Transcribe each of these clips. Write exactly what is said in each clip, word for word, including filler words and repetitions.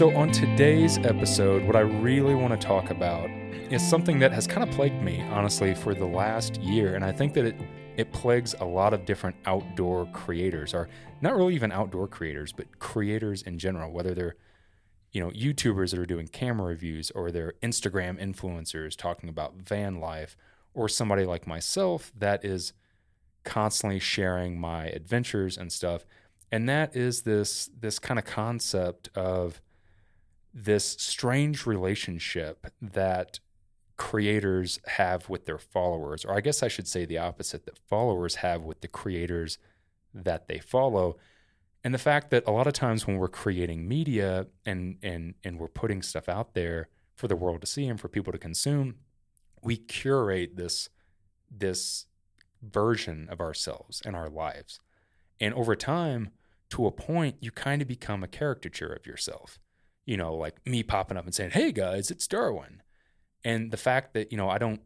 So on today's episode, what I really want to talk about is something that has kind of plagued me, honestly, for the last year. And I think that it, it plagues a lot of different outdoor creators, or not really even outdoor creators, but creators in general, whether they're, you know, YouTubers that are doing camera reviews, or they're Instagram influencers talking about van life, or somebody like myself that is constantly sharing my adventures and stuff. And that is this, this kind of concept of this strange relationship that creators have with their followers, or I guess I should say the opposite, that followers have with the creators that they follow. And the fact that a lot of times when we're creating media and and and we're putting stuff out there for the world to see and for people to consume, we curate this this version of ourselves and our lives. And over time, to a point, you kind of become a caricature of yourself. You know, like me popping up and saying, "Hey guys, it's Darwin." And the fact that, you know, I don't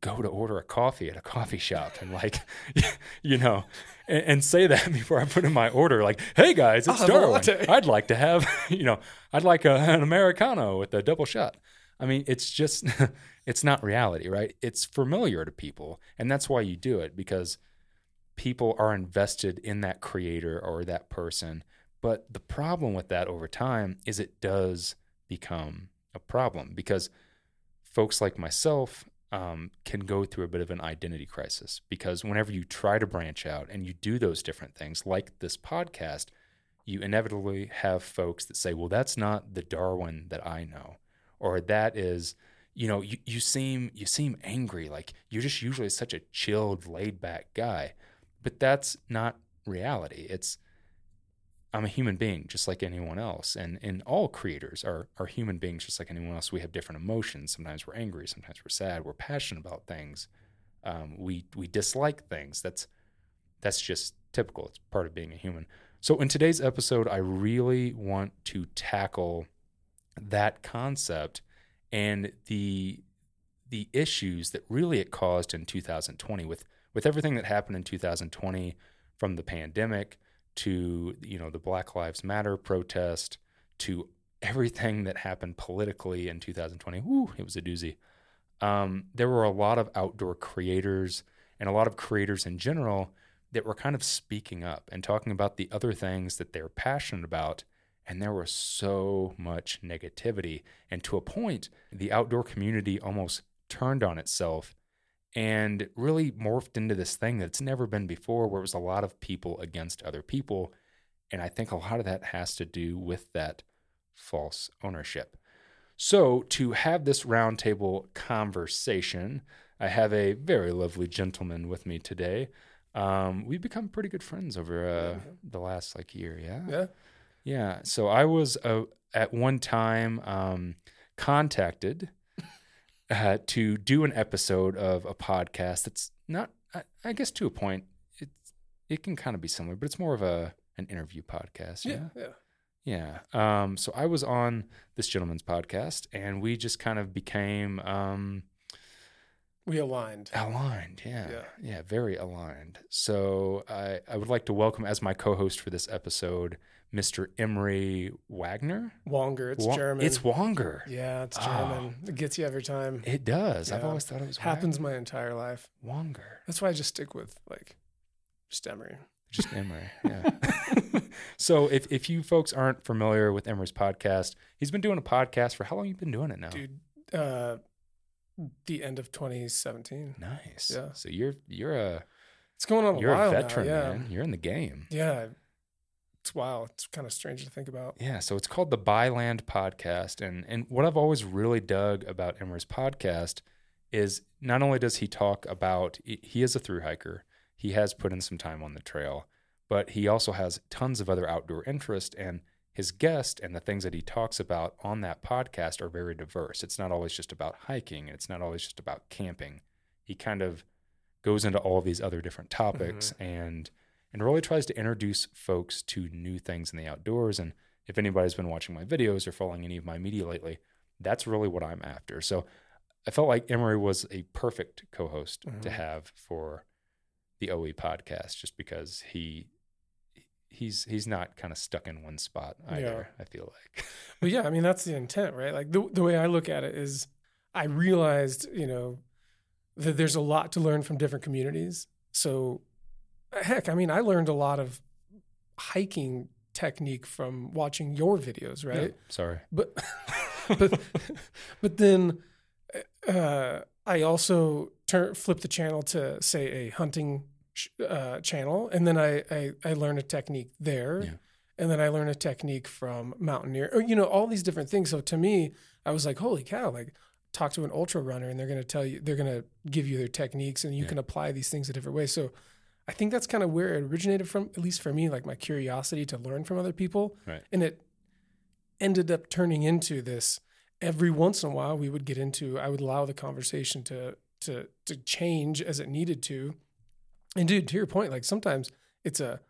go to order a coffee at a coffee shop and like, you know, and, and say that before I put in my order, like, "Hey guys, it's Darwin. I'd like to have, you know, I'd like a, an Americano with a double shot." I mean, it's just, it's not reality, right? It's familiar to people. And that's why you do it, because people are invested in that creator or that person. But the problem with that over time is it does become a problem, because folks like myself um, can go through a bit of an identity crisis, because whenever you try to branch out and you do those different things, like this podcast, you inevitably have folks that say, "Well, that's not the Darwin that I know," or "That is, you know, you, you seem you seem angry, like you're just usually such a chilled, laid back guy." But that's not reality. It's, I'm a human being just like anyone else. And, and all creators are, are human beings just like anyone else. We have different emotions. Sometimes we're angry. Sometimes we're sad. We're passionate about things. Um, we we dislike things. That's that's just typical. It's part of being a human. So in today's episode, I really want to tackle that concept and the the issues that really it caused in two thousand twenty with with everything that happened in two thousand twenty, from the pandemic to, you know, the Black Lives Matter protest, to everything that happened politically in two thousand twenty. Woo, it was a doozy. Um, there were a lot of outdoor creators and a lot of creators in general that were kind of speaking up and talking about the other things that they're passionate about. And there was so much negativity. And to a point, the outdoor community almost turned on itself and really morphed into this thing that's never been before, where it was a lot of people against other people. And I think a lot of that has to do with that false ownership. So to have this roundtable conversation, I have a very lovely gentleman with me today. Um, we've become pretty good friends over uh, the last like year, yeah? Yeah. Yeah, so I was uh, at one time um, contacted Uh, to do an episode of a podcast that's not, I, I guess to a point, it it can kind of be similar, but it's more of a an interview podcast. Yeah, yeah, yeah. yeah. Um, so I was on this gentleman's podcast, and we just kind of became um, we aligned, aligned. Yeah, yeah, yeah, very aligned. So I I would like to welcome as my co-host for this episode, Mister Emory Wanger? Wanger, it's Wa- German. It's Wanger. Yeah, it's German. Oh. It gets you every time. It does. Yeah. I've always thought it was Wanger. Happens my entire life. Wanger. That's why I just stick with, like, just Emory. Just Emory, yeah. So if, if you folks aren't familiar with Emory's podcast, he's been doing a podcast for how long have you been doing it now? Dude, uh, the end of twenty seventeen. Nice. Yeah. So you're, you're a... It's going on a You're while a veteran, now, yeah. man. You're in the game. Yeah, It's wow, it's kind of strange to think about. Yeah, so it's called the By Land Podcast. And and what I've always really dug about Emory's podcast is not only does he talk about, he is a thru hiker, he has put in some time on the trail, but he also has tons of other outdoor interest, and his guest and the things that he talks about on that podcast are very diverse. It's not always just about hiking, it's not always just about camping. He kind of goes into all these other different topics, mm-hmm. and And really tries to introduce folks to new things in the outdoors. And if anybody's been watching my videos or following any of my media lately, that's really what I'm after. So I felt like Emory was a perfect co-host mm-hmm. to have for the O E podcast, just because he he's he's not kind of stuck in one spot either, yeah. I feel like. Well, yeah, I mean, that's the intent, right? Like the the way I look at it is I realized, you know, that there's a lot to learn from different communities. So heck, I mean, I learned a lot of hiking technique from watching your videos, right? Yeah, sorry. But but but then uh, I also turn, flip the channel to, say, a hunting Uh, channel, and then I, I I learn a technique there, yeah. and then I learn a technique from mountaineer, or you know, all these different things. So to me, I was like, holy cow! Like, talk to an ultra runner, and they're going to tell you, they're going to give you their techniques, and you yeah. can apply these things a different way. So I think that's kind of where it originated from, at least for me, like my curiosity to learn from other people, right. and it ended up turning into this. Every once in a while, we would get into, I would allow the conversation to to to change as it needed to. And dude, to your point, like sometimes it's a,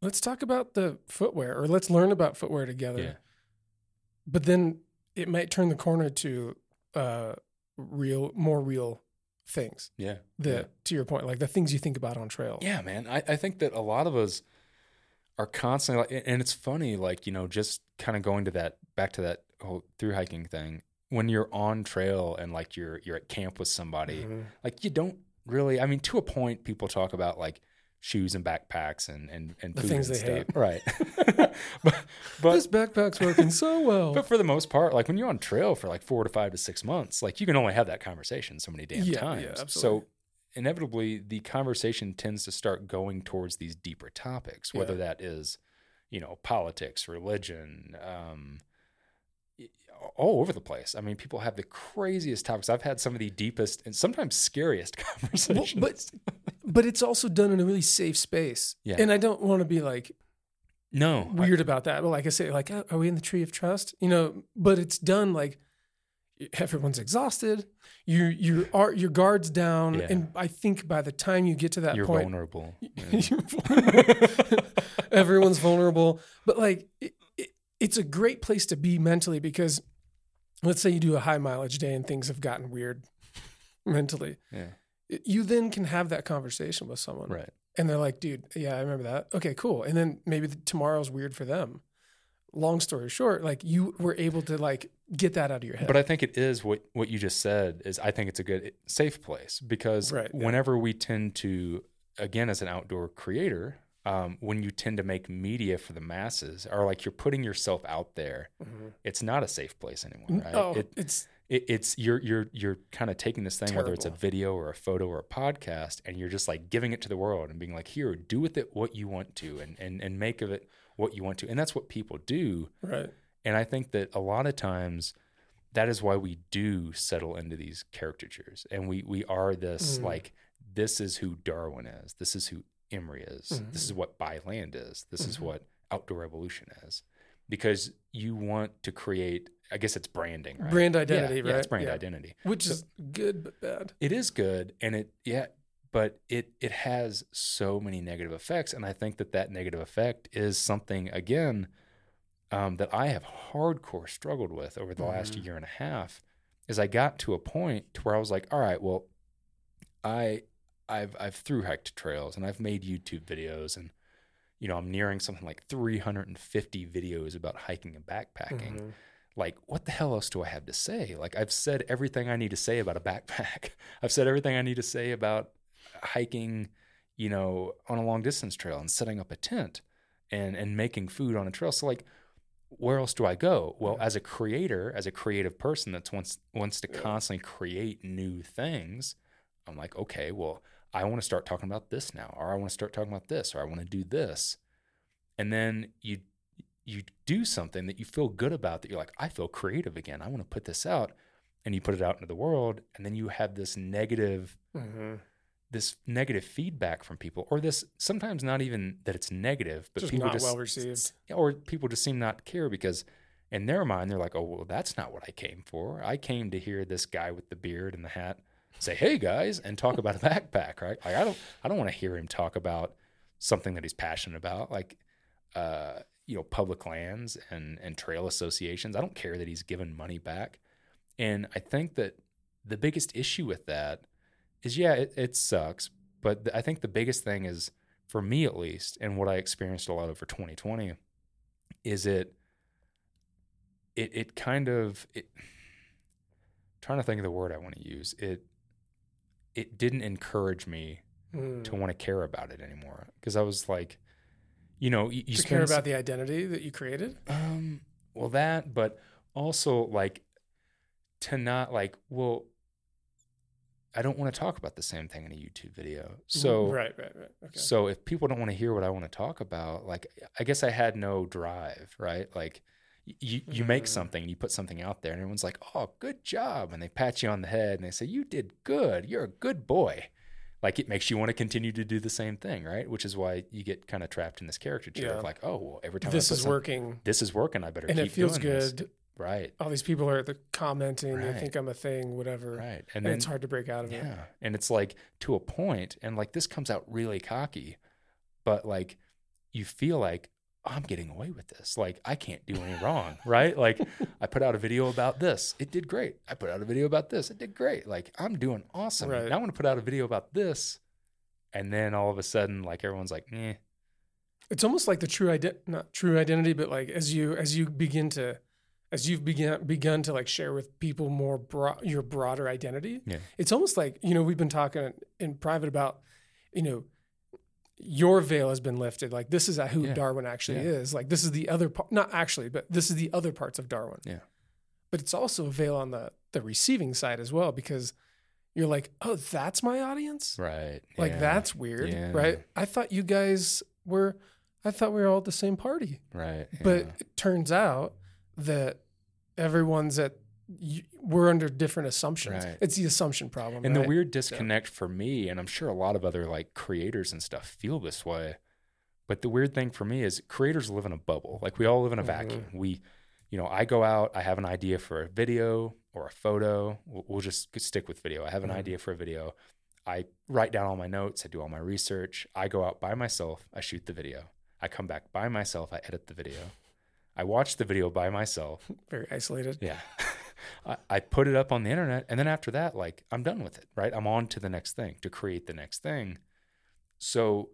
let's talk about the footwear or let's learn about footwear together. Yeah. But then it might turn the corner to uh, real, more real things. Yeah. The, yeah. To your point, like the things you think about on trail. Yeah, man. I, I think that a lot of us are constantly, like, and it's funny, like, you know, just kind of going to that, back to that whole through hiking thing. When you're on trail and like you're, you're at camp with somebody, mm-hmm. like you don't, really, I mean, to a point, people talk about like shoes and backpacks and and, and the things and they stuff. Hate, right? but, but this backpack's working so well. But for the most part, like when you're on trail for like four to five to six months, like you can only have that conversation so many damn yeah, times. Yeah, absolutely. So inevitably, the conversation tends to start going towards these deeper topics, whether yeah. that is, you know, politics, religion, um, all over the place. I mean, people have the craziest topics. I've had some of the deepest and sometimes scariest conversations. Well, but but it's also done in a really safe space. Yeah. And I don't want to be like no weird I, about that. But like I say, like, are we in the tree of trust? You know, but it's done like everyone's exhausted. You you are your guard's down, yeah. and I think by the time you get to that you're point, vulnerable. You're vulnerable. Everyone's vulnerable. But like. It, it, It's a great place to be mentally because let's say you do a high mileage day and things have gotten weird mentally. Yeah. You then can have that conversation with someone. Right. And they're like, dude, yeah, I remember that. Okay, cool. And then maybe the, tomorrow's weird for them. Long story short, like you were able to like get that out of your head. But I think it is what, what you just said is I think it's a good safe place because right, whenever yeah. we tend to, again, as an outdoor creator, Um, when you tend to make media for the masses or like you're putting yourself out there, mm-hmm. it's not a safe place anymore. Right? No, it, it's it, it's you're you're you're kind of taking this thing, terrible. Whether it's a video or a photo or a podcast, and you're just like giving it to the world and being like, here, do with it what you want to and and, and make of it what you want to. And that's what people do. Right. And I think that a lot of times that is why we do settle into these caricatures. And we we are this mm. like, this is who Darwin is. This is who Emory is. Mm-hmm. This is what By Land is. This mm-hmm. is what Outdoor Evolution is. Because you want to create, I guess it's branding, right? Brand identity, yeah, right? Yeah, it's brand yeah. identity. Which so, is good but bad. It is good and it, yeah, but it it has so many negative effects. And I think that that negative effect is something, again, um, that I have hardcore struggled with over the mm-hmm. last year and a half is I got to a point to where I was like, all right, well, I... I've I've through hiked trails and I've made YouTube videos and, you know, I'm nearing something like three hundred fifty videos about hiking and backpacking. Mm-hmm. Like, what the hell else do I have to say? Like, I've said everything I need to say about a backpack. I've said everything I need to say about hiking, you know, on a long distance trail and setting up a tent and, and making food on a trail. So like, where else do I go? Well, yeah. as a creator, as a creative person that wants, wants to yeah. constantly create new things, I'm like, okay, well, I want to start talking about this now, or I want to start talking about this, or I want to do this. And then you you do something that you feel good about that you're like, I feel creative again. I want to put this out. And you put it out into the world. And then you have this negative, mm-hmm. this negative feedback from people, or this sometimes not even that it's negative, but just people not just well received. Or people just seem not to care because in their mind, they're like, oh, well, that's not what I came for. I came to hear this guy with the beard and the hat say, hey guys, and talk about a backpack, right? Like, I don't, I don't want to hear him talk about something that he's passionate about, like, uh, you know, public lands and, and trail associations. I don't care that he's given money back. And I think that the biggest issue with that is, yeah, it, it sucks. But the, I think the biggest thing is for me at least, and what I experienced a lot over twenty twenty, is it it it kind of it, I'm trying to think of the word I want to use. It it didn't encourage me mm. to want to care about it anymore, because I was like, you know, you, you to care about s- the identity that you created. Um, well, that, but also like to not like, well, I don't want to talk about the same thing in a YouTube video. So, right, right, right. Okay. So if people don't want to hear what I want to talk about, like, I guess I had no drive, right? Like you, mm-hmm. you make something and you put something out there and everyone's like, oh, good job. And they pat you on the head and they say, you did good. You're a good boy. Like, it makes you want to continue to do the same thing, right? Which is why you get kind of trapped in this caricature yeah. of like, oh, well, every time this I is working, this is working. I better and keep it feels doing good. This. Right. All these people are commenting, right. They think I'm a thing, whatever. Right. And, and then, it's hard to break out of yeah. it. Yeah. And it's like, to a point, and like, this comes out really cocky, but like, you feel like, oh, I'm getting away with this. Like, I can't do any wrong, right? Like, I put out a video about this. It did great. I put out a video about this. It did great. Like, I'm doing awesome. Right. And I want to put out a video about this. And then all of a sudden, like, everyone's like, eh. It's almost like the true ident not true identity, but like, as you, as you begin to, as you've began, begun to like share with people more bro- your broader identity, yeah. it's almost like, you know, we've been talking in private about, you know, your veil has been lifted. Like, this is who yeah. Darwin actually yeah. is. Like, this is the other part, not actually, but this is the other parts of Darwin. Yeah. But it's also a veil on the, the receiving side as well, because you're like, oh, that's my audience. Right. Like, yeah. that's weird. Yeah. Right. I thought you guys were, I thought we were all at the same party. Right. Yeah. But it turns out that everyone's at, we're under different assumptions. Right. It's the assumption problem. And right? the weird disconnect yeah. for me, and I'm sure a lot of other like creators and stuff feel this way, but the weird thing for me is creators live in a bubble. Like, we all live in a mm-hmm. vacuum. We, you know, I go out, I have an idea for a video or a photo. We'll, we'll just stick with video. I have an mm-hmm. idea for a video. I write down all my notes. I do all my research. I go out by myself. I shoot the video. I come back by myself. I edit the video. I watched the video by myself. Very isolated. Yeah. I, I put it up on the internet. And then after that, like, I'm done with it, right? I'm on to the next thing, to create the next thing. So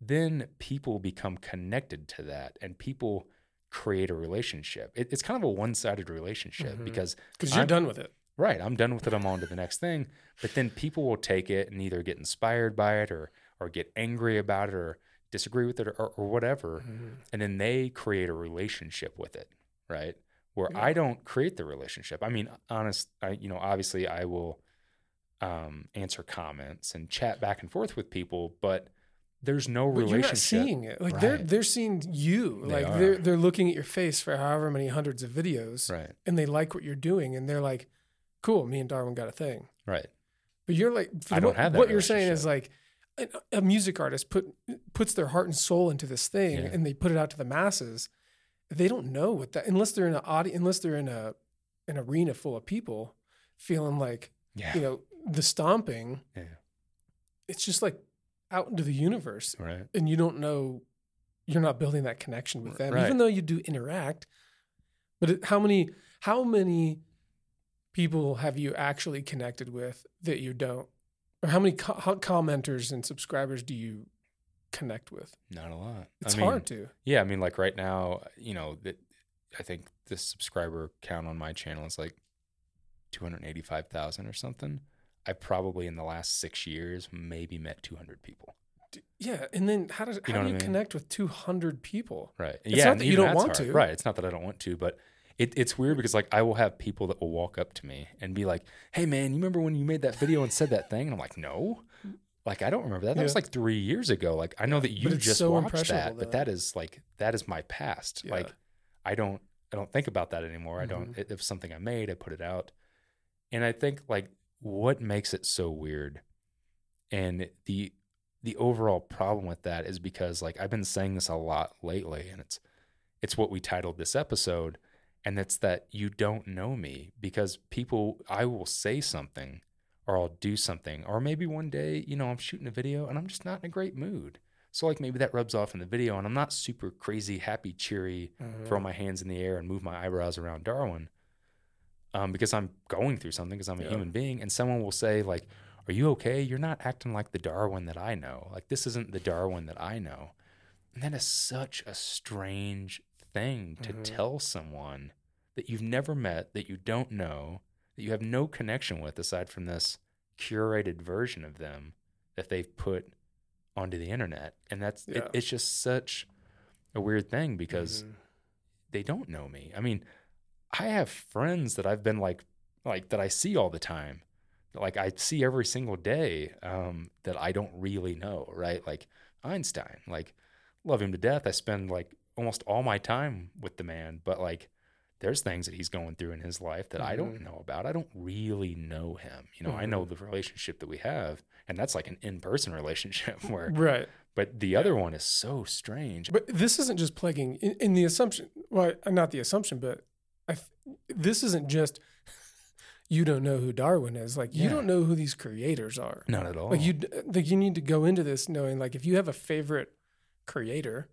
then people become connected to that, and people create a relationship. It, it's kind of a one-sided relationship mm-hmm. because... Because you're done with it. Right. I'm done with it. I'm on to the next thing. But then people will take it and either get inspired by it or or get angry about it or disagree with it or, or whatever. Mm-hmm. And then they create a relationship with it, right? Where yeah. I don't create the relationship. I mean, honest, I, you know, obviously I will um, answer comments and chat back and forth with people, but there's no but relationship. You're not seeing it. Like right. they're, they're seeing you, they like are. they're, they're looking at your face for however many hundreds of videos right. and they like what you're doing. And they're like, cool, me and Darwin got a thing. Right. But you're like, I don't what, have that what you're saying is like, a music artist put puts their heart and soul into this thing, yeah. and they put it out to the masses. They don't know what that unless they're in an audi- unless they're in a an arena full of people feeling like yeah. you know the stomping. Yeah. It's just like out into the universe, right? And you don't know, you're not building that connection with them, right. even though you do interact. But how many how many people have you actually connected with that you don't? Or how many co- commenters and subscribers do you connect with? Not a lot. It's I mean, hard to. Yeah, I mean, like right now, you know, that I think the subscriber count on my channel is like two hundred eighty-five thousand or something. I probably in the last six years maybe met two hundred people. Yeah, and then how does how you know do you I mean? connect with two hundred people? Right. It's yeah, not that you don't want hard. to. Right. It's not that I don't want to, but. It, it's weird because, like, I will have people that will walk up to me and be like, hey, man, you remember when you made that video and said that thing? And I'm like, no. Like, I don't remember that. That yeah. was, like, three years ago. Like, I know that you just so watched that, though. But that is, like, that is my past. Yeah. Like, I don't I don't think about that anymore. Mm-hmm. I don't. It, it was something I made. I put it out. And I think, like, what makes it so weird? And the the overall problem with that is because, like, I've been saying this a lot lately, and it's it's what we titled this episode. And that's that you don't know me, because people, I will say something or I'll do something, or maybe one day, you know, I'm shooting a video and I'm just not in a great mood. So like maybe that rubs off in the video and I'm not super crazy, happy, cheery, mm-hmm. throw my hands in the air and move my eyebrows around Darwin um, because I'm going through something because I'm a yeah. human being. And someone will say like, are you okay? You're not acting like the Darwin that I know. Like, this isn't the Darwin that I know. And that is such a strange thing to mm-hmm. tell someone that you've never met, that you don't know, that you have no connection with aside from this curated version of them that they've put onto the internet. And that's yeah. it, it's just such a weird thing because mm-hmm. they don't know me. I mean, I have friends that I've been like, like that I see all the time, like I see every single day, um, that I don't really know, right? Like Einstein, like love him to death. I spend like almost all my time with the man, but like there's things that he's going through in his life that mm-hmm. I don't know about. I don't really know him. You know, mm-hmm. I know the relationship that we have, and that's like an in-person relationship where, right. But the other one is so strange. But this isn't just plaguing in, in the assumption, well, not the assumption, but I th- this isn't just you don't know who Darwin is. Like you yeah. don't know who these creators are. Not at all. Like you, like you need to go into this knowing, like if you have a favorite creator,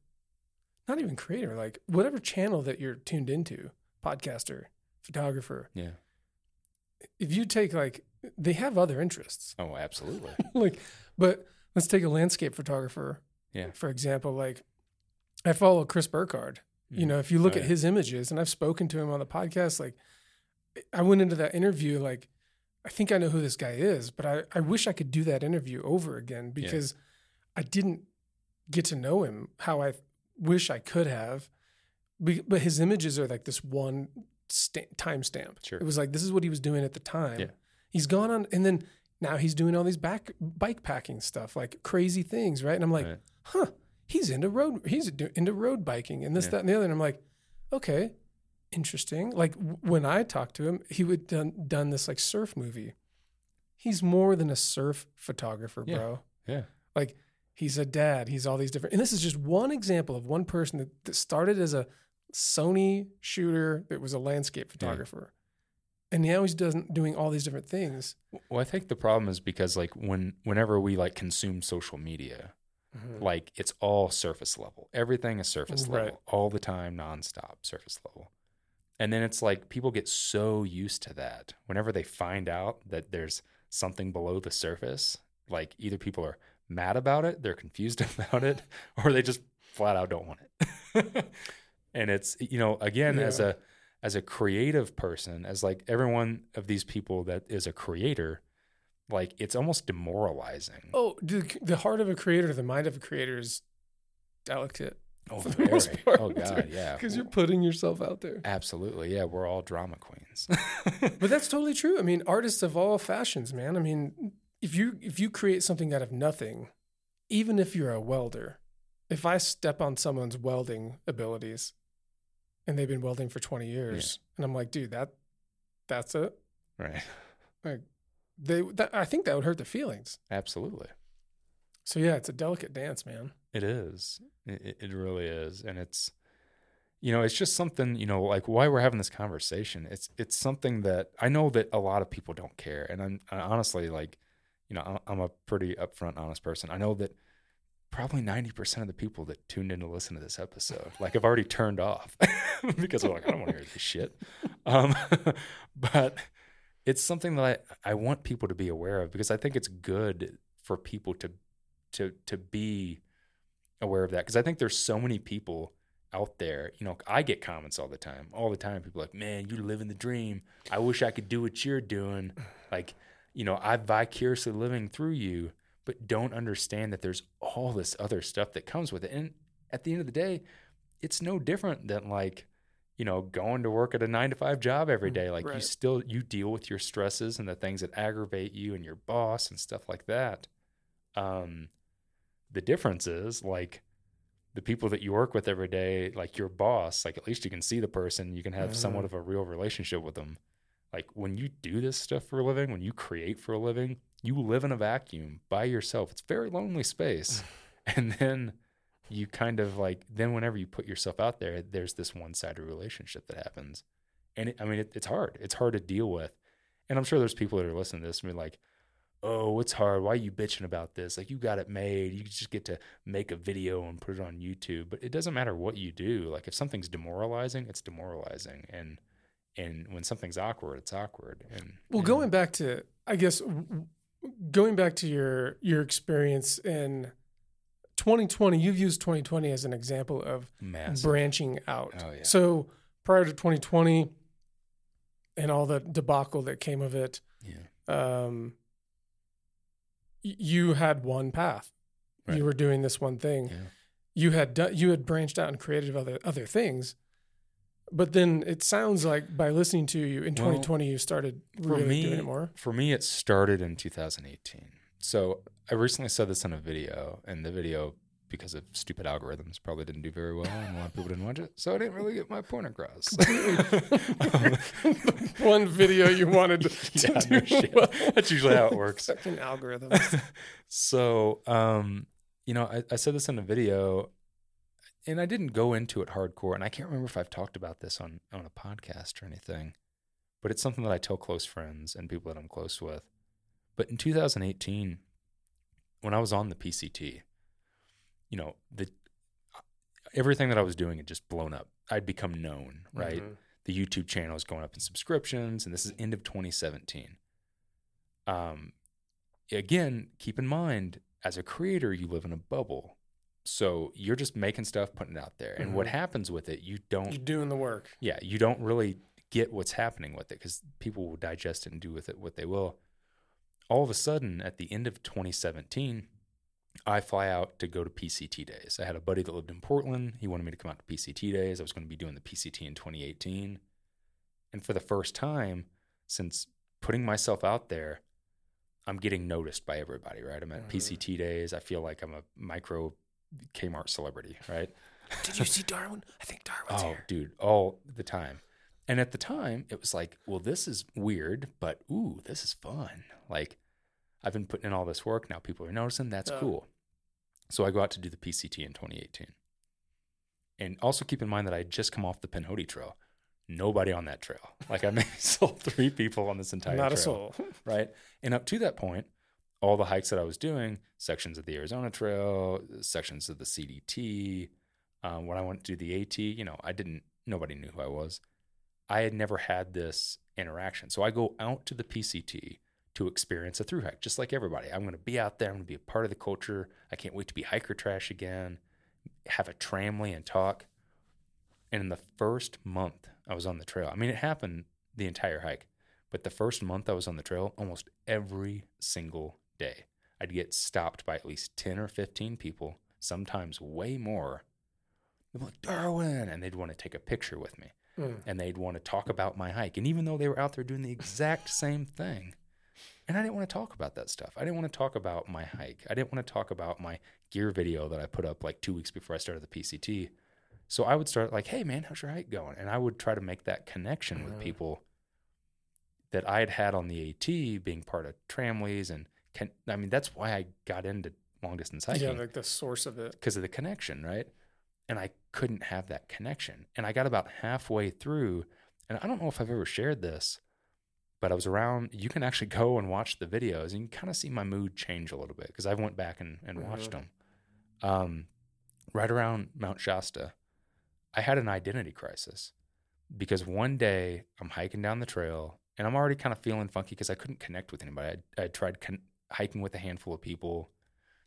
not even creator, like whatever channel that you're tuned into, podcaster, photographer. Yeah. If you take like, they have other interests. Oh, absolutely. Like, but let's take a landscape photographer. Yeah. For example, like I follow Chris Burkard. Mm. You know, if you look oh, at yeah. his images, and I've spoken to him on the podcast, like I went into that interview, like, I think I know who this guy is, but I, I wish I could do that interview over again because yeah. I didn't get to know him how I wish I could have. But his images are like this one st- timestamp. Sure. It was like, this is what he was doing at the time. Yeah. He's gone on, and then now he's doing all these back bike packing stuff, like crazy things, right? And I'm like, right. huh, he's into road, he's into road biking and this, yeah. that, and the other. And I'm like, okay, interesting. Like w- when I talked to him, he would done done this like surf movie. He's more than a surf photographer, yeah. bro. Yeah. Like he's a dad. He's all these different. And this is just one example of one person that, that started as a Sony shooter that was a landscape photographer. Yeah. And now he's doesn't doing all these different things. Well, I think the problem is because like when whenever we like consume social media, mm-hmm. like it's all surface level. Everything is surface right. level all the time, nonstop surface level. And then it's like people get so used to that. Whenever they find out that there's something below the surface, like either people are mad about it, they're confused about it, or they just flat out don't want it. And it's, you know, again, yeah. as a as a creative person, as like every one of these people that is a creator, like it's almost demoralizing. Oh, dude, the heart of a creator, the mind of a creator is delicate. Oh, very. Part, oh God, yeah. Because you're putting yourself out there. Absolutely, yeah. We're all drama queens. But that's totally true. I mean, artists of all fashions, man. I mean, if you if you create something out of nothing, even if you're a welder, if I step on someone's welding abilities, and they've been welding for twenty years, yeah. and I'm like, dude, that that's it, right? Like, they, that, I think that would hurt their feelings. Absolutely. So yeah, it's a delicate dance, man. It is. It, it really is. And it's, you know, it's just something, you know, like why we're having this conversation. It's, it's something that I know that a lot of people don't care. And I'm I honestly like, you know, I'm a pretty upfront, honest person. I know that probably ninety percent of the people that tuned in to listen to this episode, like have already turned off because they're like, I don't want to hear this shit. Um, but it's something that I, I want people to be aware of because I think it's good for people to to to be aware of that because I think there's so many people out there. You know, I get comments all the time, all the time. People are like, man, you're living the dream. I wish I could do what you're doing. Like, you know, I'm vicariously living through you, but don't understand that there's all this other stuff that comes with it. And at the end of the day, it's no different than like, you know, going to work at a nine to five job every day. Like right. you still, you deal with your stresses and the things that aggravate you and your boss and stuff like that. Um, The difference is like the people that you work with every day, like your boss, like at least you can see the person, you can have mm-hmm. somewhat of a real relationship with them. Like when you do this stuff for a living, when you create for a living, you live in a vacuum by yourself. It's a very lonely space. And then you kind of like, then whenever you put yourself out there, there's this one-sided relationship that happens. And it, I mean, it, it's hard. It's hard to deal with. And I'm sure there's people that are listening to this and be like, oh, it's hard. Why are you bitching about this? Like you got it made. You just get to make a video and put it on YouTube. But it doesn't matter what you do. Like if something's demoralizing, it's demoralizing. And and when something's awkward, it's awkward. And well, and going back to, I guess, going back to your your experience in twenty twenty, you've used twenty twenty as an example of Massive. branching out. Oh, yeah. So prior to twenty twenty and all the debacle that came of it, yeah. um, you had one path. Right. You were doing this one thing. Yeah. You had do- you had branched out and created other other things. But then it sounds like by listening to you in well, twenty twenty, you started really for me, doing it more. For me, it started in two thousand eighteen. So I recently said this in a video, and the video, because of stupid algorithms, probably didn't do very well, and a lot of people didn't watch it. So I didn't really get my point across. um, One video you wanted to, to yeah, do no shit. Well. That's usually how it works. Fucking algorithms. So, um, you know, I, I said this in a video. And I didn't go into it hardcore, and I can't remember if I've talked about this on, on a podcast or anything, but it's something that I tell close friends and people that I'm close with. But in two thousand eighteen, when I was on the P C T, you know, the everything that I was doing had just blown up. I'd become known, right? Mm-hmm. The YouTube channel was going up in subscriptions, and this is end of twenty seventeen. Um, again, keep in mind, as a creator, you live in a bubble. So you're just making stuff, putting it out there. And mm-hmm. what happens with it, you don't... You're doing the work. Yeah, you don't really get what's happening with it because people will digest it and do with it what they will. All of a sudden, at the end of twenty seventeen, I fly out to go to P C T days. I had a buddy that lived in Portland. He wanted me to come out to P C T days. I was going to be doing the P C T in twenty eighteen. And for the first time, since putting myself out there, I'm getting noticed by everybody, right? I'm at mm-hmm. P C T days. I feel like I'm a micro... Kmart celebrity, right? Did you see Darwin? I think Darwin's oh, here. Oh, dude, all the time. And at the time, it was like, well, this is weird, but ooh, this is fun. Like, I've been putting in all this work. Now people are noticing. That's oh. cool. So I go out to do the P C T in twenty eighteen. And also keep in mind that I had just come off the Pinhode trail. Nobody on that trail. Like, I may sold three people on this entire Not trail. Not a soul. Right? And up to that point, all the hikes that I was doing, sections of the Arizona Trail, sections of the C D T. Um, when I went to the A T, you know, I didn't, nobody knew who I was. I had never had this interaction. So I go out to the P C T to experience a thru hike, just like everybody. I'm going to be out there. I'm going to be a part of the culture. I can't wait to be hiker trash again, have a tramley and talk. And in the first month I was on the trail, I mean, it happened the entire hike, but the first month I was on the trail, almost every single day, I'd get stopped by at least ten or fifteen people, sometimes way more. They'd be like, Darwin, and they'd want to take a picture with me, mm. and they'd want to talk about my hike. And even though they were out there doing the exact same thing, and I didn't want to talk about that stuff. I didn't want to talk about my hike. I didn't want to talk about my gear video that I put up like two weeks before I started the P C T. So I would start like, hey, man, how's your hike going? And I would try to make that connection mm. with people that I had had on the AT, being part of tramways and Can, I mean, that's why I got into long-distance hiking. Yeah, like the source of it. Because of the connection, right? And I couldn't have that connection. And I got about halfway through, and I don't know if I've ever shared this, but I was around, you can actually go and watch the videos, and you can kind of see my mood change a little bit, because I went back and, and mm-hmm. watched them. Um, right around Mount Shasta, I had an identity crisis, because one day I'm hiking down the trail, and I'm already kind of feeling funky, because I couldn't connect with anybody. I, I tried con- hiking with a handful of people.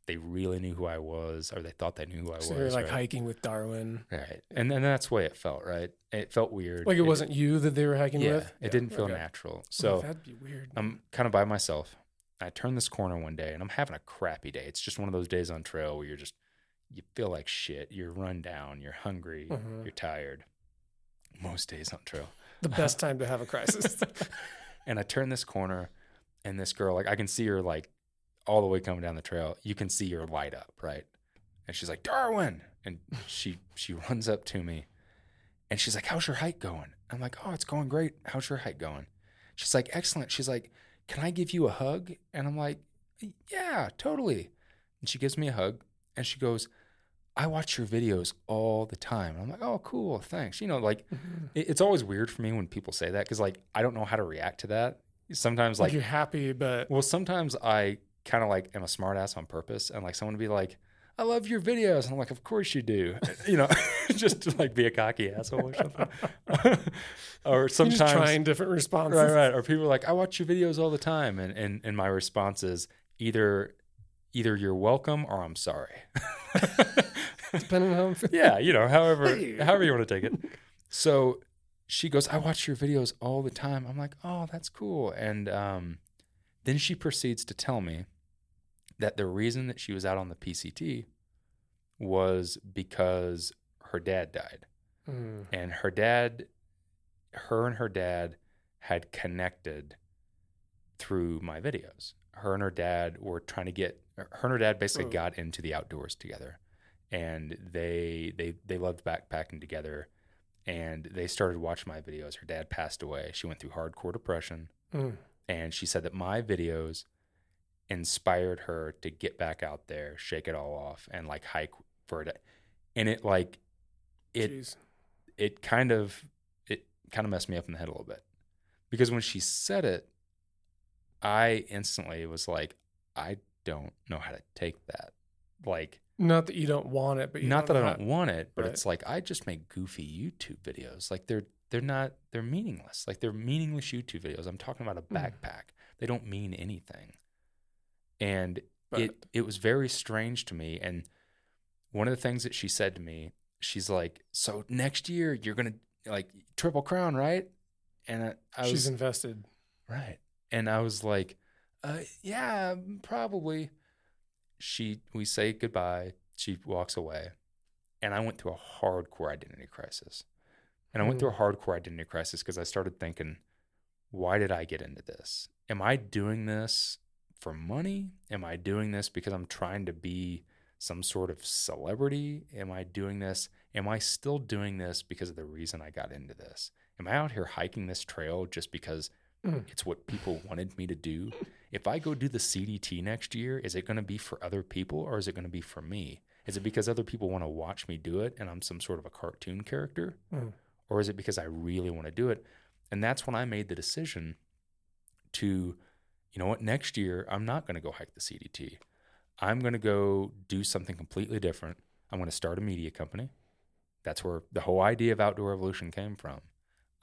They really knew who I was, or they thought they knew who I so was. So they were like right? hiking with Darwin. Right. And then that's the way it felt, right? It felt weird. Like it, it wasn't you that they were hiking yeah, with? It yeah, it didn't feel okay. natural. So well, that'd be weird. I'm kind of by myself. I turn this corner one day, and I'm having a crappy day. It's just one of those days on trail where you're just, you feel like shit. You're run down. You're hungry. Mm-hmm. You're tired. Most days on trail. The best time to have a crisis. And I turn this corner, and this girl, like, I can see her, like, all the way coming down the trail. You can see her light up, right? And she's like, Darwin! And she she runs up to me, and she's like, how's your hike going? I'm like, oh, it's going great. How's your hike going? She's like, excellent. She's like, can I give you a hug? And I'm like, yeah, totally. And she gives me a hug, and she goes, I watch your videos all the time. And I'm like, oh, cool, thanks. You know, like, it, it's always weird for me when people say that, because, like, I don't know how to react to that. Sometimes like, like you're happy, but well, sometimes I kind of like am a smart ass on purpose, and like someone would be like, I love your videos. And I'm like, of course you do. You know, just to like be a cocky asshole or something. Or sometimes you're just trying different responses. Right, right. Or people are like, I watch your videos all the time. And and, and my response is either either you're welcome or I'm sorry. Depending on how I'm feeling. Yeah, you know, however however you want to take it. So she goes, I watch your videos all the time. I'm like, oh, that's cool. And um, then she proceeds to tell me that the reason that she was out on the P C T was because her dad died. Mm. And her dad, her and her dad had connected through my videos. Her and her dad were trying to get, her and her dad basically oh. got into the outdoors together. And they they they loved backpacking together. And they started watching my videos. Her dad passed away. She went through hardcore depression. Mm. And she said that my videos inspired her to get back out there, shake it all off, and like hike for a day. And it like it Jeez. it kind of it kind of messed me up in the head a little bit, because when she said it, I instantly was like, I don't know how to take that. Like, not that you don't want it, but you not don't that know I don't how. want it, but right. It's like I just make goofy YouTube videos. Like they're they're not they're meaningless. Like they're meaningless YouTube videos. I'm talking about a backpack. Mm. They don't mean anything. And but. it it was very strange to me. And one of the things that she said to me, she's like, so next year you're going to, like, Triple Crown, right? And I, I was... She's invested. Right. And I was like, uh, yeah, probably. She, we say goodbye. She walks away. And I went through a hardcore identity crisis. And I mm. went through a hardcore identity crisis because I started thinking, why did I get into this? Am I doing this for money? Am I doing this because I'm trying to be some sort of celebrity? Am I doing this? Am I still doing this because of the reason I got into this? Am I out here hiking this trail just because mm. it's what people wanted me to do? If I go do the C D T next year, is it going to be for other people or is it going to be for me? Is it because other people want to watch me do it and I'm some sort of a cartoon character? Mm. Or is it because I really want to do it? And that's when I made the decision to, you know what, next year, I'm not going to go hike the C D T. I'm going to go do something completely different. I'm going to start a media company. That's where the whole idea of Outdoor Evolution came from.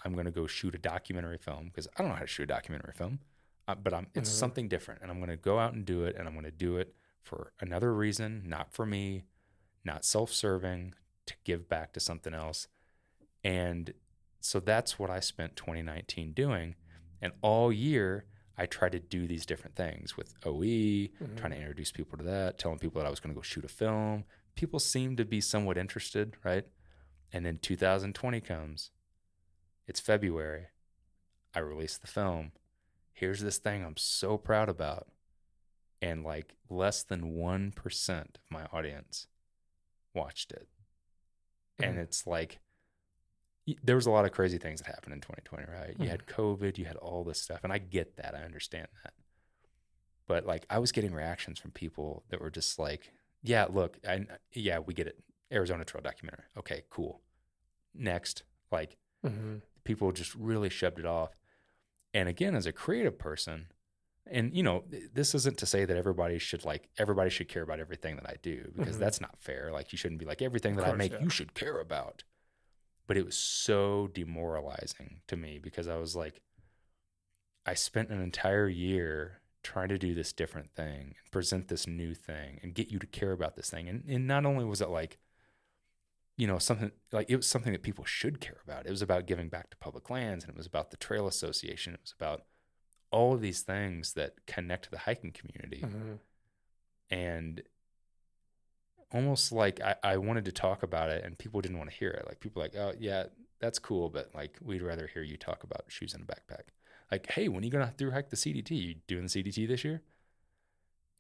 I'm going to go shoot a documentary film because I don't know how to shoot a documentary film, uh, but I'm, it's mm-hmm. something different. And I'm going to go out and do it, and I'm going to do it for another reason, not for me, not self-serving, to give back to something else. And so that's what I spent twenty nineteen doing. And all year, I tried to do these different things with O E, mm-hmm. trying to introduce people to that, telling people that I was going to go shoot a film. People seemed to be somewhat interested, right? And then two thousand twenty comes. It's February. I release the film. Here's this thing I'm so proud about. And like less than one percent of my audience watched it. Mm-hmm. And it's like, there was a lot of crazy things that happened in twenty twenty, right? You had COVID, you had all this stuff. And I get that. I understand that. But like, I was getting reactions from people that were just like, yeah, look, I, yeah, we get it. Arizona Trail documentary. Okay, cool. Next. Like, mm-hmm. people just really shoved it off. And again, as a creative person, and you know, this isn't to say that everybody should like, everybody should care about everything that I do, because mm-hmm. that's not fair. Like, you shouldn't be like, everything that course, I make, yeah. you should care about. But it was so demoralizing to me, because I was like, I spent an entire year trying to do this different thing, present this new thing, and get you to care about this thing. And, and not only was it like, you know, something like, it was something that people should care about. It was about giving back to public lands, and it was about the Trail Association. It was about all of these things that connect to the hiking community. Mm-hmm. And almost like I, I wanted to talk about it and people didn't want to hear it. Like, people were like, oh yeah, that's cool, but like, we'd rather hear you talk about shoes in a backpack. Like, hey, when are you going to through hike the C D T? You doing the C D T this year?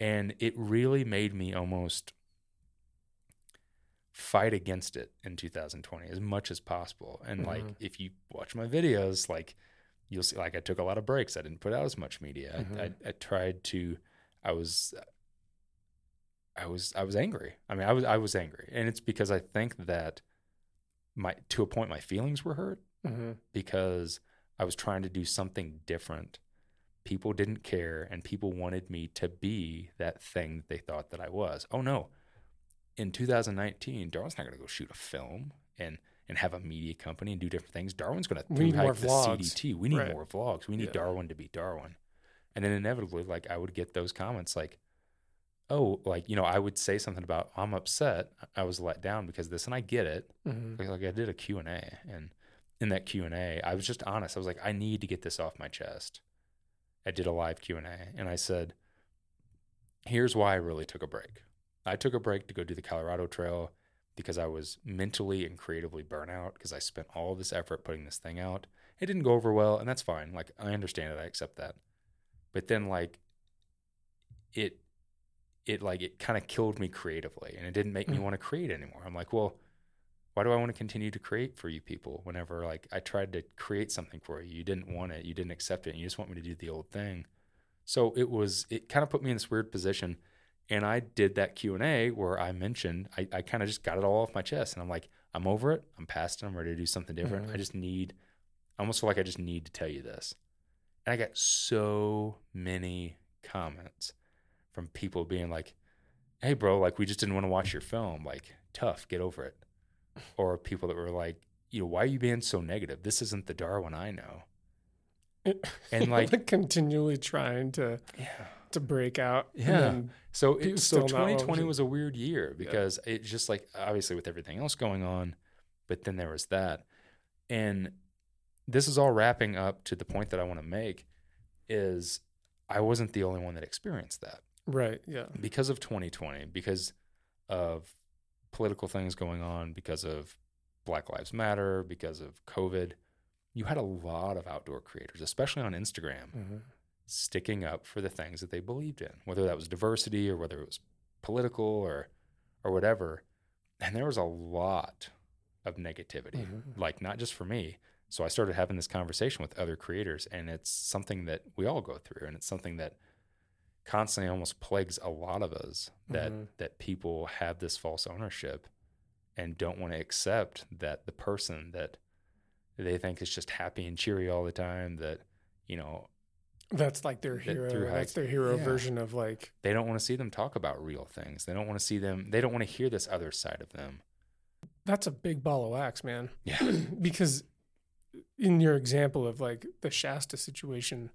And it really made me almost fight against it in two thousand twenty as much as possible. And mm-hmm. like, if you watch my videos, like you'll see, like I took a lot of breaks. I didn't put out as much media. Mm-hmm. I, I, I tried to, I was... I was I was angry. I mean, I was I was angry, and it's because I think that my to a point my feelings were hurt mm-hmm. because I was trying to do something different. People didn't care, and people wanted me to be that thing that they thought that I was. Oh no, in two thousand nineteen, Darwin's not going to go shoot a film and and have a media company and do different things. Darwin's going to through-hike the C D T. We need right. more vlogs. We need yeah. Darwin to be Darwin. And then inevitably, like, I would get those comments like, oh, like, you know, I would say something about, I'm upset. I was let down because of this, and I get it. Mm-hmm. Like, like I did a Q and A, and in that Q and A, I was just honest. I was like, I need to get this off my chest. I did a live Q and A, and I said, here's why I really took a break. I took a break to go do the Colorado Trail because I was mentally and creatively burnt out because I spent all this effort putting this thing out. It didn't go over well, and that's fine. Like, I understand it. I accept that. But then, like, it... it like it kind of killed me creatively, and it didn't make me want to create anymore. I'm like, well, why do I want to continue to create for you people whenever, like, I tried to create something for you, you didn't want it, you didn't accept it, and you just want me to do the old thing? So it was, it kind of put me in this weird position. And I did that Q and A where I mentioned, I, I kind of just got it all off my chest, and I'm like, I'm over it, I'm past it, I'm ready to do something different. Mm-hmm. I just need, I almost feel like I just need to tell you this. And I got so many comments from people being like, hey, bro, like, we just didn't want to watch your film. Like, tough, get over it. Or people that were like, you know, why are you being so negative? This isn't the Darwin I know. And like, like continually trying to yeah. to break out. Yeah. And so it, so twenty twenty was a weird year because yeah. it's just like, obviously with everything else going on, but then there was that. And this is all wrapping up to the point that I want to make is I wasn't the only one that experienced that. Right, yeah. Because of twenty twenty, because of political things going on, because of Black Lives Matter, because of COVID, you had a lot of outdoor creators, especially on Instagram, mm-hmm. sticking up for the things that they believed in, whether that was diversity or whether it was political or or whatever. And there was a lot of negativity, mm-hmm. like not just for me. So I started having this conversation with other creators, and it's something that we all go through, and it's something that constantly almost plagues a lot of us, that mm-hmm. that people have this false ownership and don't want to accept that the person that they think is just happy and cheery all the time, that, you know, that's like their that hero that's their hero yeah. version of, like, they don't want to see them talk about real things. They don't want to see them, they don't want to hear this other side of them. That's a big ball of wax, man. Yeah. Because in your example of, like, the Shasta situation,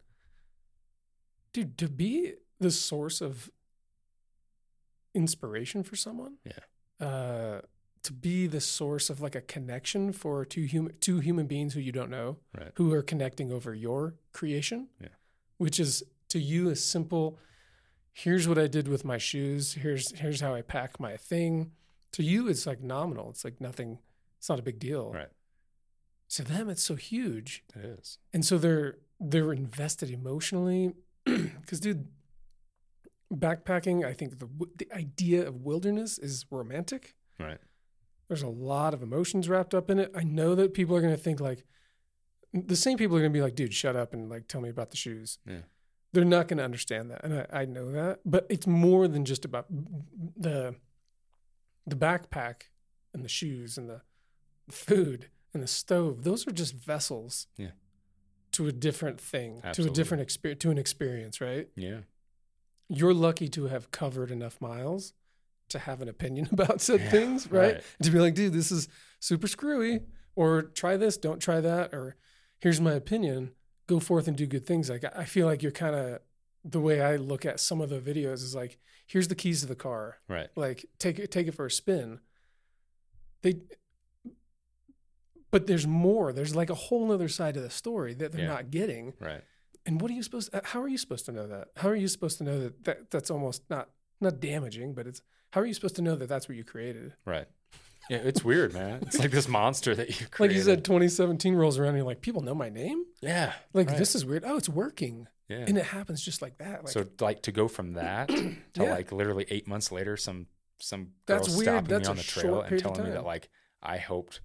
dude, to be the source of inspiration for someone, yeah, uh, to be the source of, like, a connection for two human two human beings who you don't know, right. who are connecting over your creation, yeah. which is to you a simple, here's what I did with my shoes, here's here's how I pack my thing. To you, it's like nominal. It's like nothing. It's not a big deal. Right. To them, it's so huge. It is. And so they're they're invested emotionally. Because, dude, backpacking, I think the the idea of wilderness is romantic. Right. There's a lot of emotions wrapped up in it. I know that people are going to think, like, the same people are going to be like, dude, shut up and, like, tell me about the shoes. Yeah. They're not going to understand that. And I, I know that. But it's more than just about the the backpack and the shoes and the food and the stove. Those are just vessels. Yeah. To a different thing, Absolutely. to a different experience, to an experience, right? Yeah. You're lucky to have covered enough miles to have an opinion about said yeah, things, right? right? To be like, dude, this is super screwy, or try this, don't try that, or here's my opinion, go forth and do good things. Like, I feel like you're kind of, the way I look at some of the videos is like, here's the keys to the car. Right. Like, take it, take it for a spin. They... But there's more. There's like a whole other side to the story that they're yeah. not getting. Right. And what are you supposed to, how are you supposed to know that? How are you supposed to know that, that that's almost not, not damaging, but it's, how are you supposed to know that that's what you created? Right. Yeah. It's weird, man. It's like this monster that you created. Like you said, twenty seventeen rolls around and you're like, people know my name? Yeah. Like right. this is weird. Oh, it's working. Yeah. And it happens just like that. Like, so like to go from that to yeah. like literally eight months later, some, some girl that's stopping weird. That's me on the trail and telling me that like I hoped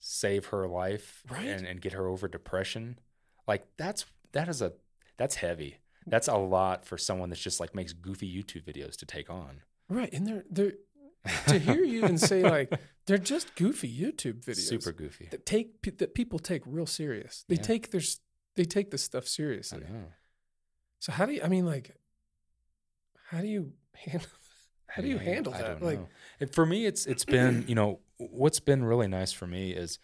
save her life right. and, and get her over depression. Like that's, that is a, that's heavy. That's a lot for someone that's just like makes goofy YouTube videos to take on. Right. And they're, they're, to hear you and say like, they're just goofy YouTube videos. Super goofy. That take, pe- that people take real serious. They yeah. take their, they take this stuff seriously. I know. So how do you, I mean like, how do you handle how do you handle that? I don't like, know. It, for me, it's it's been, you know, what's been really nice for me is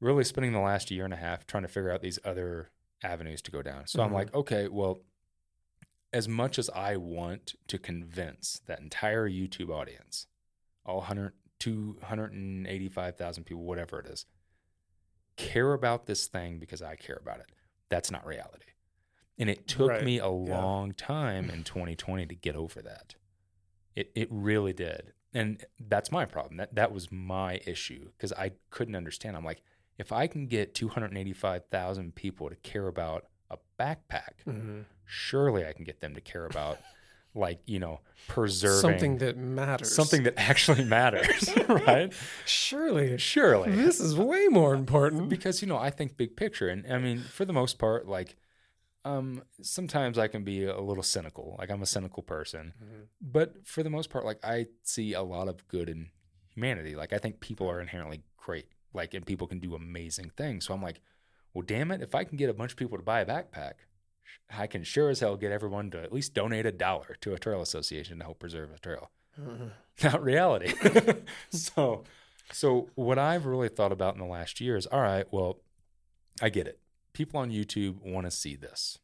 really spending the last year and a half trying to figure out these other avenues to go down. So mm-hmm. I'm like, okay, well, as much as I want to convince that entire YouTube audience, all one hundred, two hundred eighty-five thousand people, whatever it is, care about this thing because I care about it, that's not reality. And it took right. me a yeah. long time in twenty twenty to get over that. It it really did. And that's my problem. That that was my issue because I couldn't understand. I'm like, if I can get two hundred eighty-five thousand people to care about a backpack, mm-hmm. surely I can get them to care about, like, you know, preserving. Something that matters. Something that actually matters, right? Surely. Surely. This is way more important. Because, you know, I think big picture. And, I mean, for the most part, like, Um, sometimes I can be a little cynical, like I'm a cynical person, mm-hmm. but for the most part, like I see a lot of good in humanity. Like I think people are inherently great, like, and people can do amazing things. So I'm like, well, damn it. If I can get a bunch of people to buy a backpack, I can sure as hell get everyone to at least donate a dollar to a trail association to help preserve a trail. Mm-hmm. Not reality. so, so what I've really thought about in the last year is, all right, well, I get it. People on YouTube want to see this.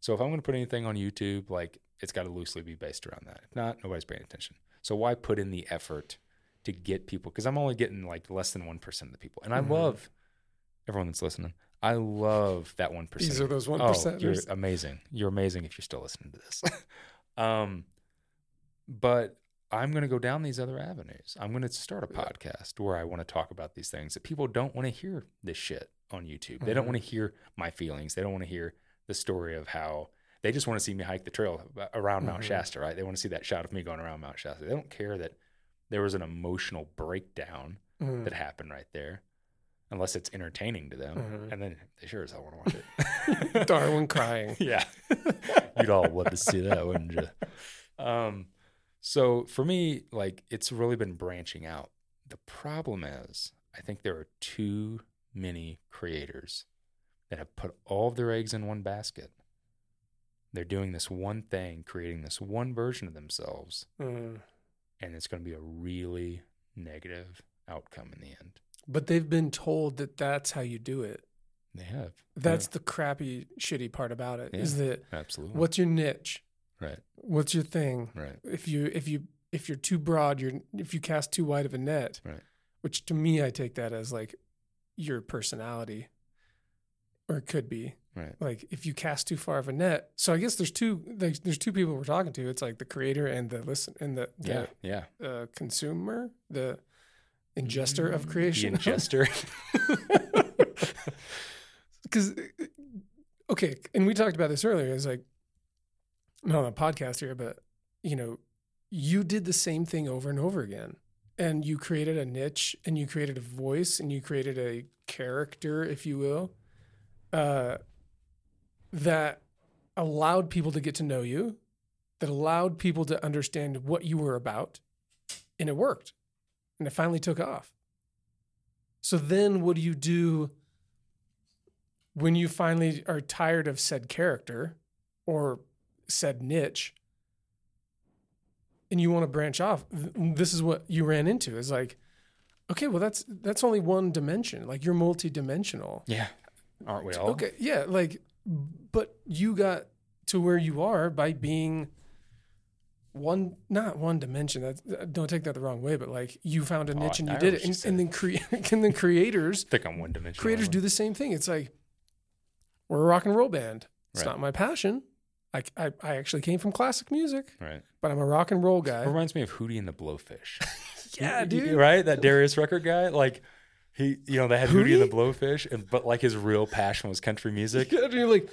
So if I'm going to put anything on YouTube, like it's got to loosely be based around that. If not, nobody's paying attention. So why put in the effort to get people? Because I'm only getting like less than one percent of the people. And I mm-hmm. love everyone that's listening. I love that one percent. These are those one percent. Oh, you're amazing. You're amazing if you're still listening to this. um, but I'm going to go down these other avenues. I'm going to start a podcast where I want to talk about these things that people don't want to hear this shit on YouTube. They mm-hmm. don't want to hear my feelings. They don't want to hear the story of how they just want to see me hike the trail around mm-hmm. Mount Shasta, right? They want to see that shot of me going around Mount Shasta. They don't care that there was an emotional breakdown mm-hmm. that happened right there, unless it's entertaining to them. Mm-hmm. And then they sure as hell want to watch it. Darwin crying. Yeah. You'd all want to see that, wouldn't you? Um, so for me, like, it's really been branching out. The problem is, I think there are two many creators that have put all of their eggs in one basket. They're doing this one thing, creating this one version of themselves, mm. and it's going to be a really negative outcome in the end. But they've been told that that's how you do it. They have. That's yeah. the crappy, shitty part about it, yeah, is that absolutely. What's your niche? Right. What's your thing? Right. If you if you if you're too broad, you're if you cast too wide of a net, right. which to me I take that as like your personality, or it could be right. like if you cast too far of a net. So I guess there's two, like, there's two people we're talking to. It's like the creator and the listen and the, the yeah, yeah. Uh, consumer, the ingester mm, of creation. The ingester. Cause okay. And we talked about this earlier. It's like, not on a podcast here, but you know, you did the same thing over and over again. And you created a niche, and you created a voice, and you created a character, if you will, uh, that allowed people to get to know you, that allowed people to understand what you were about, and it worked. And it finally took off. So then what do you do when you finally are tired of said character or said niche, and you want to branch off? This is what you ran into, is like, okay, well, that's that's only one dimension. Like, you're multidimensional. Yeah. Aren't we all? Okay, yeah. Like, but you got to where you are by being one, not one dimension. That's, don't take that the wrong way, but like, you found a niche oh, and you I did it. And, and then cre- and then creators. I think I'm one dimensional. Creators do the same thing. It's like, we're a rock and roll band. It's right. not my passion. I, I actually came from classic music, right? But I'm a rock and roll guy. It reminds me of Hootie and the Blowfish. Yeah, dude. Right? That Darius Rucker guy. Like, he, you know, they had Hootie, Hootie and the Blowfish, and but like his real passion was country music. Yeah, and you're like,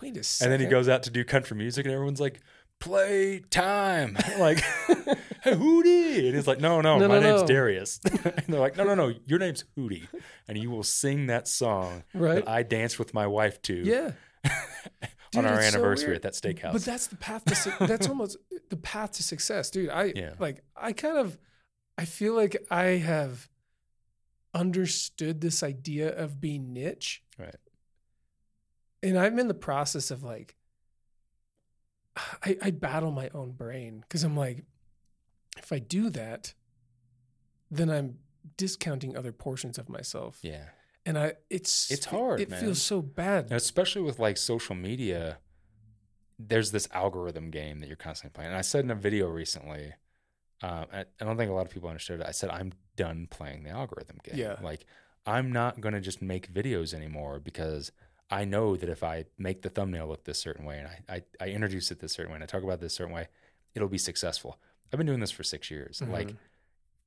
wait a second. And then he goes out to do country music, and everyone's like, play time. Like, hey, Hootie. And he's like, no, no, no my no, name's no. Darius. And they're like, no, no, no, your name's Hootie. And you will sing that song right. that I danced with my wife to. Yeah. Dude, on our anniversary so at that steakhouse. But that's the path to su- that's almost the path to success, dude. I yeah. like I kind of I feel like I have understood this idea of being niche. Right. And I'm in the process of like I, I battle my own brain because I'm like, if I do that, then I'm discounting other portions of myself. Yeah. And I, it's, it's hard, it, it man. Feels so bad. And especially with like social media, there's this algorithm game that you're constantly playing. And I said in a video recently, um, I, I don't think a lot of people understood it. I said, I'm done playing the algorithm game. Yeah. Like, I'm not going to just make videos anymore because I know that if I make the thumbnail look this certain way and I, I, I introduce it this certain way and I talk about this certain way, it'll be successful. I've been doing this for six years. Mm-hmm. Like,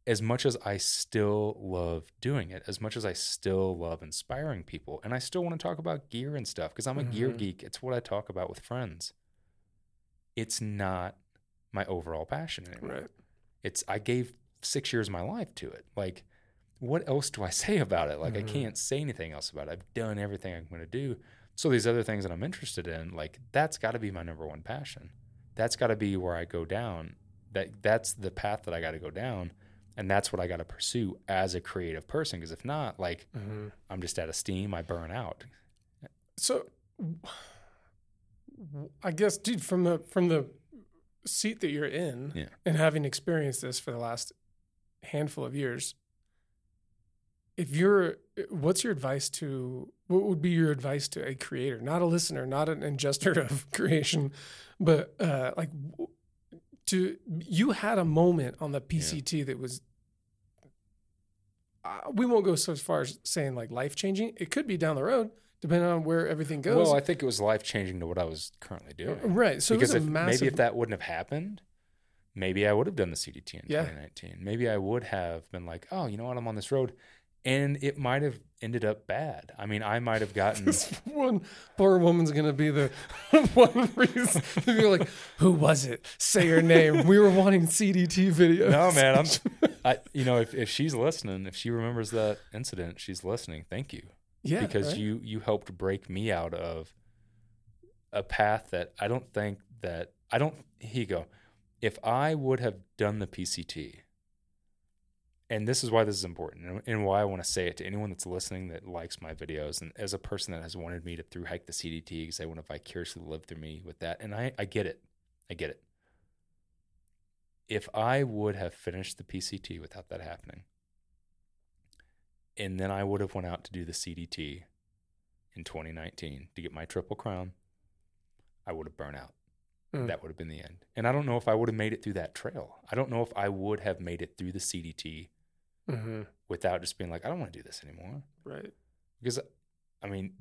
as much as I still love doing it, as much as I still love inspiring people, and I still want to talk about gear and stuff because I'm a mm-hmm. gear geek. It's what I talk about with friends. It's not my overall passion anymore. Right. It's I gave six years of my life to it. Like, what else do I say about it? Like, mm-hmm. I can't say anything else about it. I've done everything I'm going to do. So these other things that I'm interested in, like, that's got to be my number one passion. That's got to be where I go down. That that's the path that I got to go down. And that's what I got to pursue as a creative person. Because if not, like, mm-hmm. I'm just out of steam. I burn out. So I guess, dude, from the from the seat that you're in yeah. and having experienced this for the last handful of years, if you're, what's your advice to, what would be your advice to a creator, not a listener, not an ingester of creation, but uh, like, To you had a moment on the P C T yeah. that was, uh, we won't go so far as saying like life changing. It could be down the road, depending on where everything goes. Well, I think it was life changing to what I was currently doing. Right. So because it was a if, massive... maybe if that wouldn't have happened, maybe I would have done the C D T in yeah. twenty nineteen. Maybe I would have been like, oh, you know what? I'm on this road. And it might have ended up bad. I mean, I might have gotten... This one poor woman's going to be the one reason. You're like, who was it? Say her name. We were wanting C D T videos. No, man. I'm, I, you know, if, if she's listening, if she remembers that incident, she's listening. Thank you. Yeah. Because right? you you helped break me out of a path that I don't think that... I don't... Here you go. If I would have done the P C T... And this is why this is important and why I want to say it to anyone that's listening that likes my videos and as a person that has wanted me to through hike the C D T because they want to vicariously live through me with that. And I, I get it. I get it. If I would have finished the P C T without that happening, and then I would have went out to do the C D T in twenty nineteen to get my triple crown, I would have burned out. That would have been the end. And I don't know if I would have made it through that trail. I don't know if I would have made it through the C D T mm-hmm. without just being like, I don't want to do this anymore. Right. Because, I mean,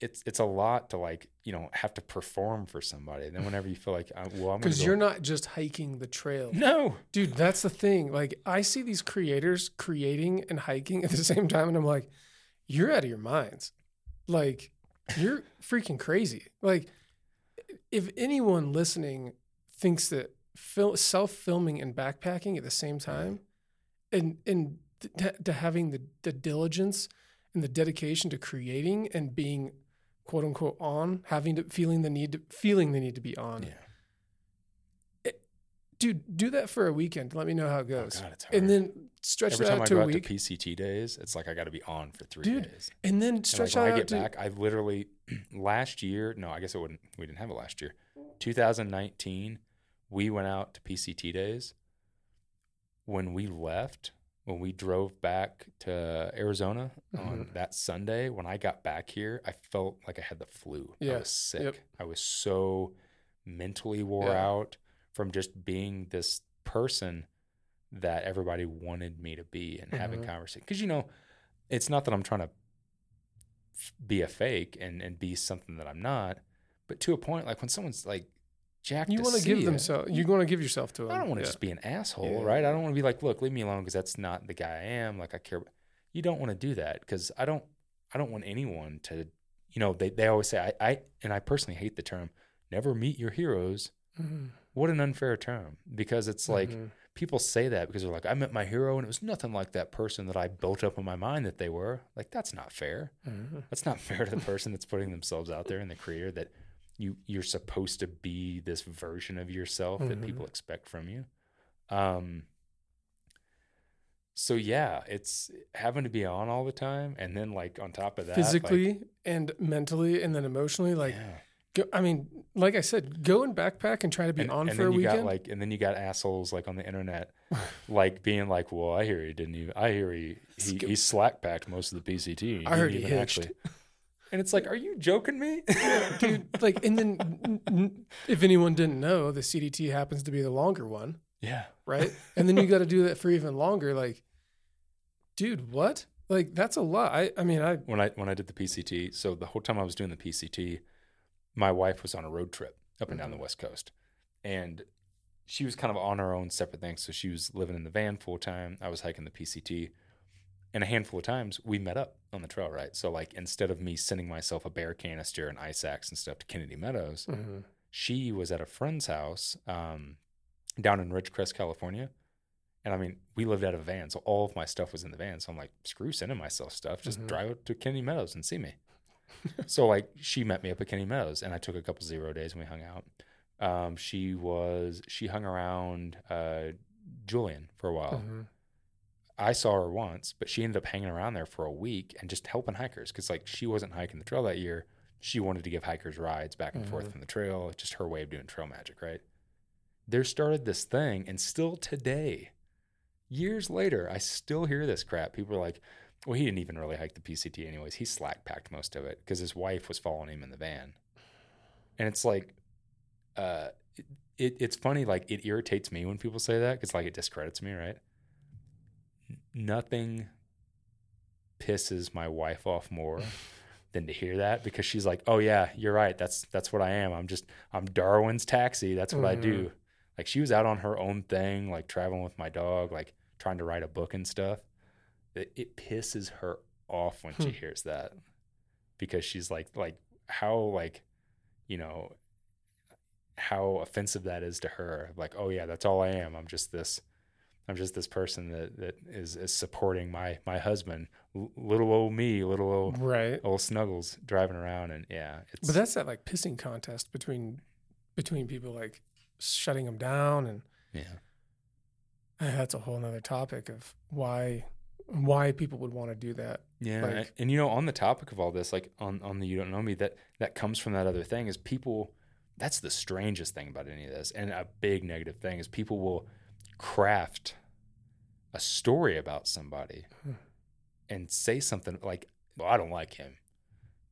it's it's a lot to, like, you know, have to perform for somebody. And then whenever you feel like, well, I'm going to Because you're not just hiking the trail. No. Dude, that's the thing. Like, I see these creators creating and hiking at the same time, and I'm like, you're out of your minds. Like, you're freaking crazy. Like... If anyone listening thinks that fil- self-filming and backpacking at the same time and and th- to having the, the diligence and the dedication to creating and being, quote unquote, on, having to, feeling the need to, feeling the need to be on. Yeah. It, dude, do that for a weekend. Let me know how it goes. Oh God, it's hard. And then stretch Every that out to a week. Every time I go out to P C T days, it's like I got to be on for three dude, days. And then stretch and like, out. When I get to- back, I literally... Last year, no, I guess it wouldn't. We didn't have it last year. twenty nineteen, we went out to P C T days. When we left, when we drove back to Arizona mm-hmm. on that Sunday, when I got back here, I felt like I had the flu. Yeah. I was sick. Yep. I was so mentally wore yeah. out from just being this person that everybody wanted me to be and mm-hmm. having conversation. Because, you know, it's not that I'm trying to be a fake and, and be something that I'm not, but to a point, like when someone's like jacked you want to give them so you want to give yourself to them. I don't want to yeah. just be an asshole yeah. right I don't want to be like, look, leave me alone because that's not the guy I am. Like, I care about. You don't want to do that because I don't I don't want anyone to, you know, they, they always say I, I and I personally hate the term never meet your heroes. Mm-hmm. What an unfair term, because it's like mm-hmm. people say that because they're like, I met my hero and it was nothing like that person that I built up in my mind that they were. Like, that's not fair. Mm-hmm. That's not fair to the person that's putting themselves out there and the creator that you, you're supposed to be this version of yourself mm-hmm. that people expect from you. Um, so yeah, it's having to be on all the time. And then like on top of that, physically like, and mentally and then emotionally, like yeah. Go, I mean, like I said, go and backpack and try to be and, on and for a weekend. Got like, and then you got assholes like on the internet, like being like, "Well, I hear he didn't even. I hear he he, he slack packed most of the P C T. I heard he hitched." Actually. And it's like, are you joking me, dude? Like, and then n- n- if anyone didn't know, the C D T happens to be the longer one. Yeah. Right. And then you got to do that for even longer. Like, dude, what? Like, that's a lot. I, I mean, I when I when I did the P C T, so the whole time I was doing the P C T. My wife was on a road trip up and down the West Coast, and she was kind of on her own separate things. So she was living in the van full time. I was hiking the P C T, and a handful of times we met up on the trail, right? So like, instead of me sending myself a bear canister and ice axe and stuff to Kennedy Meadows, mm-hmm. she was at a friend's house um, down in Ridgecrest, California. And I mean, we lived out of a van, so all of my stuff was in the van. So I'm like, screw sending myself stuff. Just mm-hmm. drive to Kennedy Meadows and see me. So like she met me up at Kennedy Meadows, and I took a couple zero days and we hung out. Um, she was she hung around uh, Julian for a while. Mm-hmm. I saw her once, but she ended up hanging around there for a week and just helping hikers because like she wasn't hiking the trail that year. She wanted to give hikers rides back and mm-hmm. forth from the trail. It's just her way of doing trail magic, right? There started this thing, and still today, years later, I still hear this crap. People are like, well, he didn't even really hike the P C T anyways. He slack-packed most of it because his wife was following him in the van. And it's like, uh, it, it, it's funny, like, it irritates me when people say that because, like, it discredits me, right? Nothing pisses my wife off more than to hear that because she's like, oh, yeah, you're right. That's that's what I am. I'm just – I'm Darwin's taxi. That's what mm-hmm. I do. Like, she was out on her own thing, like, traveling with my dog, like, trying to write a book and stuff. It pisses her off when she hears that because she's like, like how, like, you know, how offensive that is to her. Like, oh yeah, that's all I am. I'm just this, I'm just this person that, that is, is supporting my, my husband, L- little old me, little old, right. old Snuggles driving around. And yeah, it's, but that's that like pissing contest between, between people, like shutting them down. And yeah, that's a whole nother topic of why, why people would want to do that. Yeah. Like, and, you know, on the topic of all this, like on, on the You Don't Know Me, that, that comes from that other thing is people, that's the strangest thing about any of this. And a big negative thing is people will craft a story about somebody hmm. and say something like, well, I don't like him.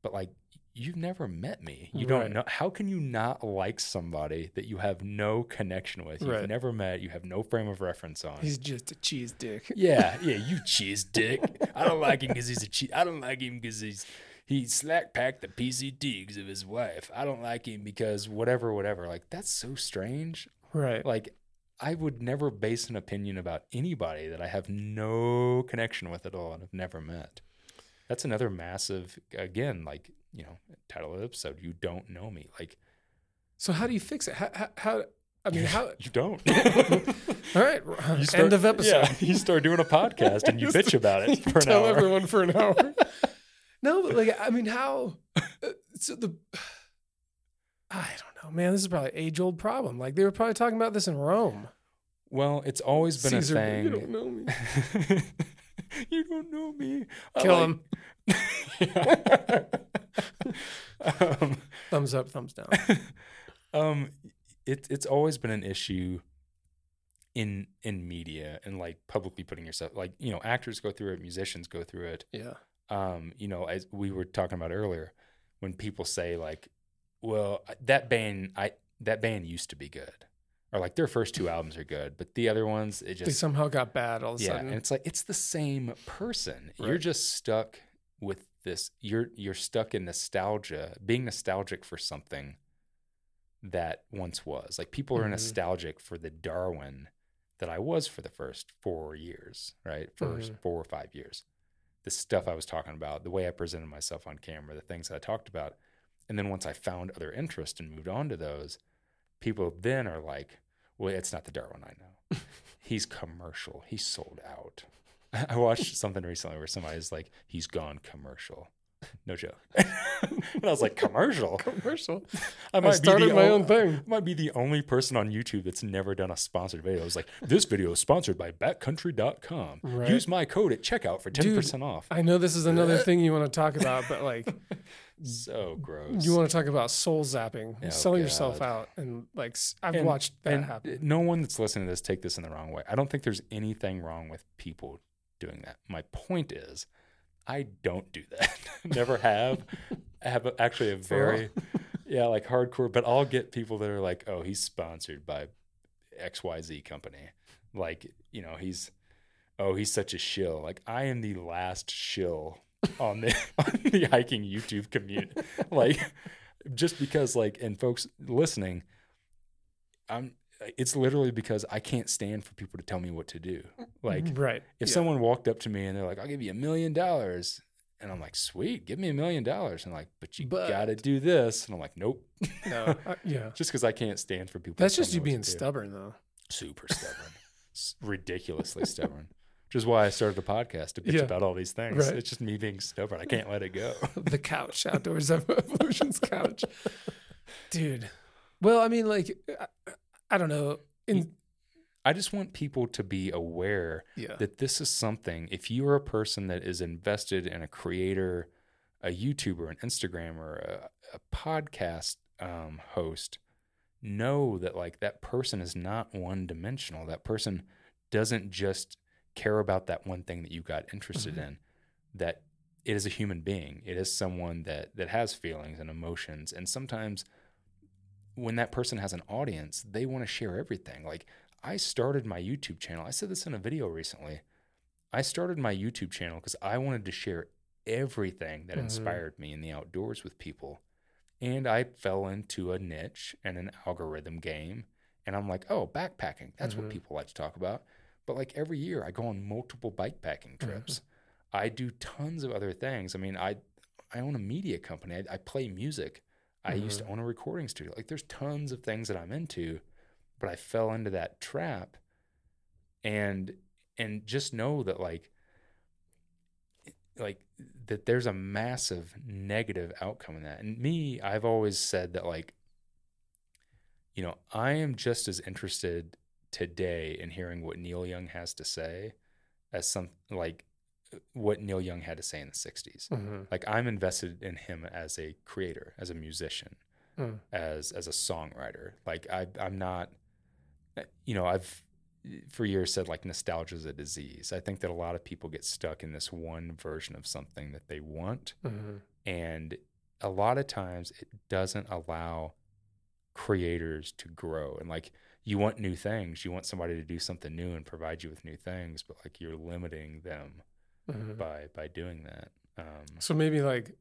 But like, you've never met me. You right. don't know. How can you not like somebody that you have no connection with? You've right. never met. You have no frame of reference on. He's just a cheese dick. Yeah. Yeah. You cheese dick. I don't like him because he's a cheese. I don't like him because he's, he slack packed the P C T because of his wife. I don't like him because whatever, whatever. Like, that's so strange. Right. Like, I would never base an opinion about anybody that I have no connection with at all and have never met. That's another massive, again, like, you know, title of the episode, You Don't Know Me. Like, so how do you fix it? How, how, how I mean, how? You don't. All right. You start, end of episode. Yeah, you start doing a podcast and you bitch about it for an tell hour. Tell everyone for an hour. No, but like, I mean, how? Uh, so the, I don't know, man. This is probably an age-old problem. Like, they were probably talking about this in Rome. Well, it's always been Caesar, a thing. You don't know me. You don't know me. Kill like, him. um, thumbs up, thumbs down. um, it, it's always been an issue in in media and like publicly putting yourself, like, you know, actors go through it, musicians go through it. Yeah. Um, you know, as we were talking about earlier, when people say like, "Well, that band, I that band used to be good," or like their first two albums are good, but the other ones, it just they somehow got bad all of a yeah, sudden. And it's like it's the same person. Right. You're just stuck with this, you're you're stuck in nostalgia, being nostalgic for something that once was. Like, people are mm-hmm. nostalgic for the Darwin that I was for the first four years, right? First mm-hmm. four or five years. The stuff I was talking about, the way I presented myself on camera, the things that I talked about. And then once I found other interests and moved on to those, people then are like, well, it's not the Darwin I know. He's commercial. He's sold out. I watched something recently where somebody's like, he's gone commercial. No joke. And I was like, commercial? Commercial? I, might I started be my o- own thing. I might be the only person on YouTube that's never done a sponsored video. I was like, this video is sponsored by backcountry dot com. Right. Use my code at checkout for ten percent Dude, off. I know this is another thing you want to talk about, but like So gross. You want to talk about soul zapping? Oh, Sell God. yourself out, and like I've and, watched that happen. No one that's listening to this take this in the wrong way. I don't think there's anything wrong with people doing that. My point is, I don't do that. Never have. I have a, actually a very, yeah, like hardcore. But I'll get people that are like, "Oh, he's sponsored by X Y Z company." Like, you know, he's, oh, he's such a shill. Like, I am the last shill on the on the hiking YouTube community. Like, just because, like, and folks listening, I'm. It's literally because I can't stand for people to tell me what to do. Like, right. if yeah. someone walked up to me and they're like, "I'll give you a million dollars," and I'm like, "Sweet, give me a million dollars," and I'm like, "But you but... gotta do this," and I'm like, "Nope, no, I, yeah." Just because I can't stand for people. That's to just you being stubborn, though. Super stubborn, ridiculously stubborn. Which is why I started the podcast to bitch yeah. about all these things. Right. It's just me being stubborn. I can't let it go. The couch, Outdoors Evolution's couch, dude. Well, I mean, like. I, I don't know. In- I just want people to be aware yeah. that this is something, if you are a person that is invested in a creator, a YouTuber, an Instagrammer, a, a podcast um, host, know that like that person is not one-dimensional. That person doesn't just care about that one thing that you got interested mm-hmm. in, that it is a human being. It is someone that that has feelings and emotions, and sometimes when that person has an audience, they want to share everything. Like, I started my YouTube channel. I said this in a video recently. I started my YouTube channel because I wanted to share everything that mm-hmm. inspired me in the outdoors with people. And I fell into a niche and an algorithm game. And I'm like, oh, backpacking. That's mm-hmm. what people like to talk about. But like every year I go on multiple bikepacking trips. Mm-hmm. I do tons of other things. I mean, I, I own a media company. I, I play music. I mm-hmm. used to own a recording studio. Like, there's tons of things that I'm into, but I fell into that trap. And and just know that like like that there's a massive negative outcome in that. And me, I've always said that like, you know, I am just as interested today in hearing what Neil Young has to say as some like what Neil Young had to say in the sixties. Mm-hmm. Like, I'm invested in him as a creator, as a musician, mm. as as a songwriter. Like, I, I'm not, you know, I've for years said, like, nostalgia is a disease. I think that a lot of people get stuck in this one version of something that they want. Mm-hmm. And a lot of times it doesn't allow creators to grow. And, like, you want new things. You want somebody to do something new and provide you with new things, but, like, you're limiting them Mm-hmm. by by doing that. Um, so maybe like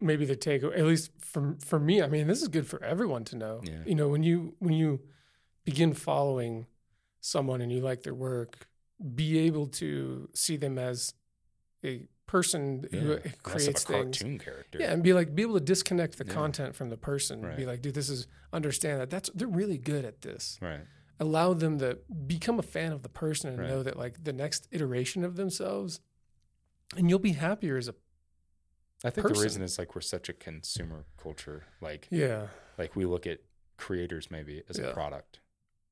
maybe the takeaway, at least for for me, I mean, this is good for everyone to know. Yeah. You know, when you when you begin following someone and you like their work, be able to see them as a person yeah. who creates things. Cartoon character. Yeah, and be like be able to disconnect the yeah. content from the person. Right. Be like, dude, this is understand that that's they're really good at this. Right. Allow them to become a fan of the person and right. know that like the next iteration of themselves, and you'll be happier as a I think person. The reason is like we're such a consumer culture. Like, yeah, like we look at creators maybe as yeah. a product.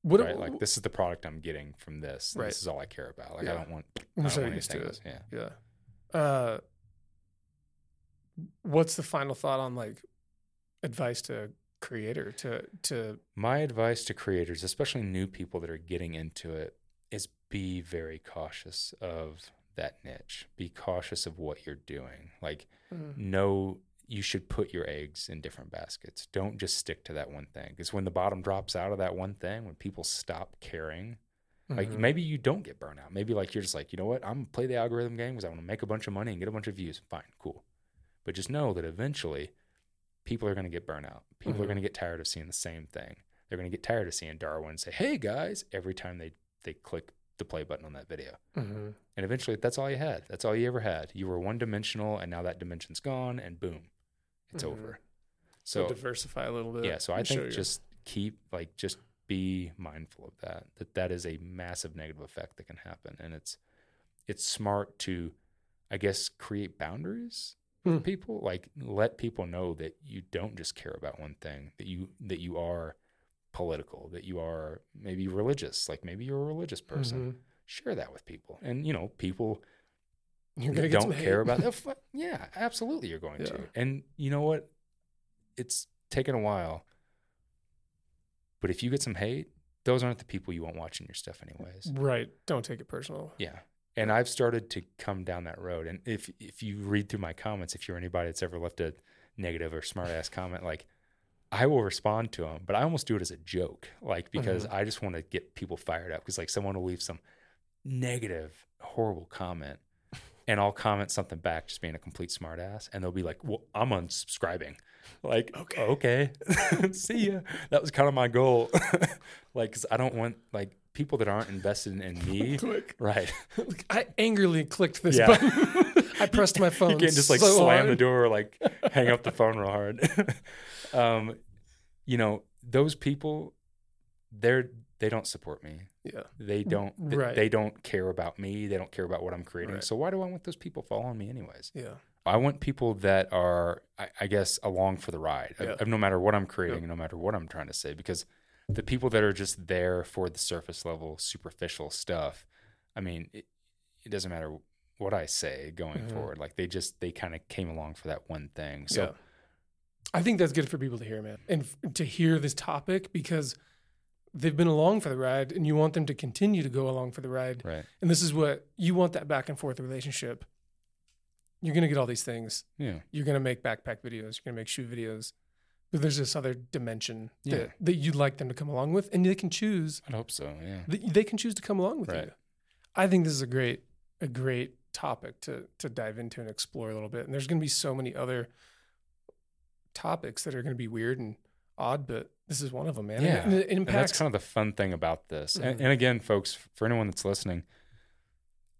What right? a, like this is the product I'm getting from this. Right. This is all I care about. Like yeah. I don't want, I don't want anything else. Yeah. Yeah. Uh, what's the final thought on like advice to creator to to my advice to creators, especially new people that are getting into it, is be very cautious of that niche. Be cautious of what you're doing. Like mm. know you should put your eggs in different baskets. Don't just stick to that one thing, because when the bottom drops out of that one thing, when people stop caring, mm-hmm. like maybe you don't get burnout. Maybe like you're just like, you know what, I'm gonna play the algorithm game because I want to make a bunch of money and get a bunch of views. Fine, cool. But just know that eventually people are going to get burnout. People mm-hmm. are going to get tired of seeing the same thing. They're going to get tired of seeing Darwin say, hey, guys, every time they, they click the play button on that video. Mm-hmm. And eventually, that's all you had. That's all you ever had. You were one-dimensional, and now that dimension's gone, and boom, it's mm-hmm. over. So, so diversify a little bit. Yeah, so I think just keep, like, just be mindful of that, that that is a massive negative effect that can happen. And it's it's smart to, I guess, create boundaries. People like let people know that you don't just care about one thing, that you that you are political, that you are maybe religious, like maybe you're a religious person. Mm-hmm. Share that with people. And you know, people You're gonna don't care about that. Yeah, absolutely, you're going yeah. to. And you know what? It's taken a while, but if you get some hate, those aren't the people you want watching your stuff, anyways. Right? Don't take it personal. Yeah. And I've started to come down that road. And if if you read through my comments, if you're anybody that's ever left a negative or smart-ass comment, like, I will respond to them, but I almost do it as a joke, like, because mm-hmm. I just want to get people fired up. Because, like, someone will leave some negative, horrible comment, and I'll comment something back just being a complete smart-ass, and they'll be like, well, I'm unsubscribing. Like, okay. okay. See ya. That was kind of my goal. Like, because I don't want, like, people that aren't invested in me. Click. Right. I angrily clicked this yeah. button. I pressed my phone. You can't just, like, so slam hard. The door or, like, hang up the phone real hard. um, you know, those people, they're, they don't support me. Yeah. They don't, they, right. they don't care about me. They don't care about what I'm creating. Right. So why do I want those people following me anyways? Yeah. I want people that are, I, I guess, along for the ride yeah. of, of no matter what I'm creating, yeah. no matter what I'm trying to say, because the people that are just there for the surface level, superficial stuff, I mean, it, it doesn't matter what I say going mm-hmm. forward. Like, they just, they kind of came along for that one thing. So yeah. I think that's good for people to hear, man, and f- to hear this topic, because they've been along for the ride and you want them to continue to go along for the ride. Right. And this is what you want, that back and forth relationship. You're going to get all these things. Yeah. You're going to make backpack videos. You're going to make shoe videos. But there's this other dimension yeah. that, that you'd like them to come along with, and they can choose. I hope so, yeah. Th- they can choose to come along with right. you. I think this is a great a great topic to to dive into and explore a little bit. And there's going to be so many other topics that are going to be weird and odd, but this is one of them, man. Yeah. And it, it impacts. And that's kind of the fun thing about this. Mm-hmm. And, and again, folks, for anyone that's listening,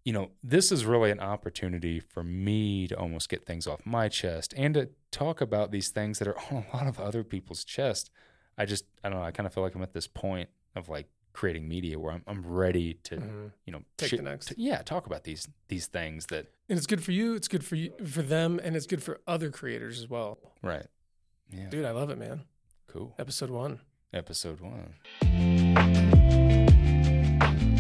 you know, this is really an opportunity for me to almost get things off my chest and to talk about these things that are on a lot of other people's chest. I just, I don't know, I kind of feel like I'm at this point of, like, creating media where I'm I'm ready to, mm-hmm. you know, take sh- the next. T- yeah, talk about these these things that. And it's good for you, it's good for you, for them, and it's good for other creators as well. Right. Yeah. Dude, I love it, man. Cool. Episode one. Episode one.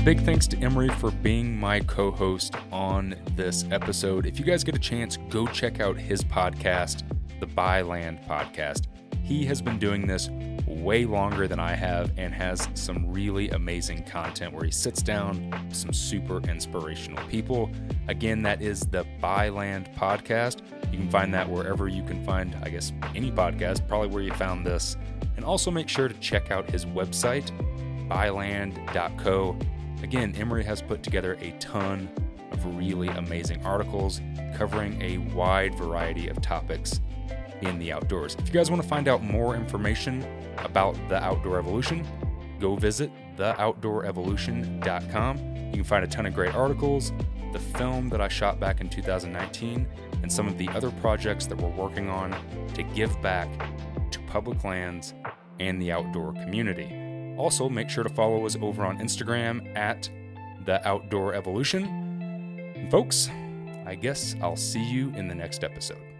Big thanks to Emory for being my co-host on this episode. If you guys get a chance, go check out his podcast, the By Land Podcast. He has been doing this way longer than I have and has some really amazing content where he sits down with some super inspirational people. Again, that is the By Land Podcast. You can find that wherever you can find, I guess, any podcast, probably where you found this. And also make sure to check out his website, byland dot co. Again, Emory has put together a ton of really amazing articles covering a wide variety of topics in the outdoors. If you guys want to find out more information about the Outdoor Evolution, go visit the outdoor evolution dot com. You can find a ton of great articles, the film that I shot back in two thousand nineteen, and some of the other projects that we're working on to give back to public lands and the outdoor community. Also, make sure to follow us over on Instagram at The Outdoor Evolution. And folks, I guess I'll see you in the next episode.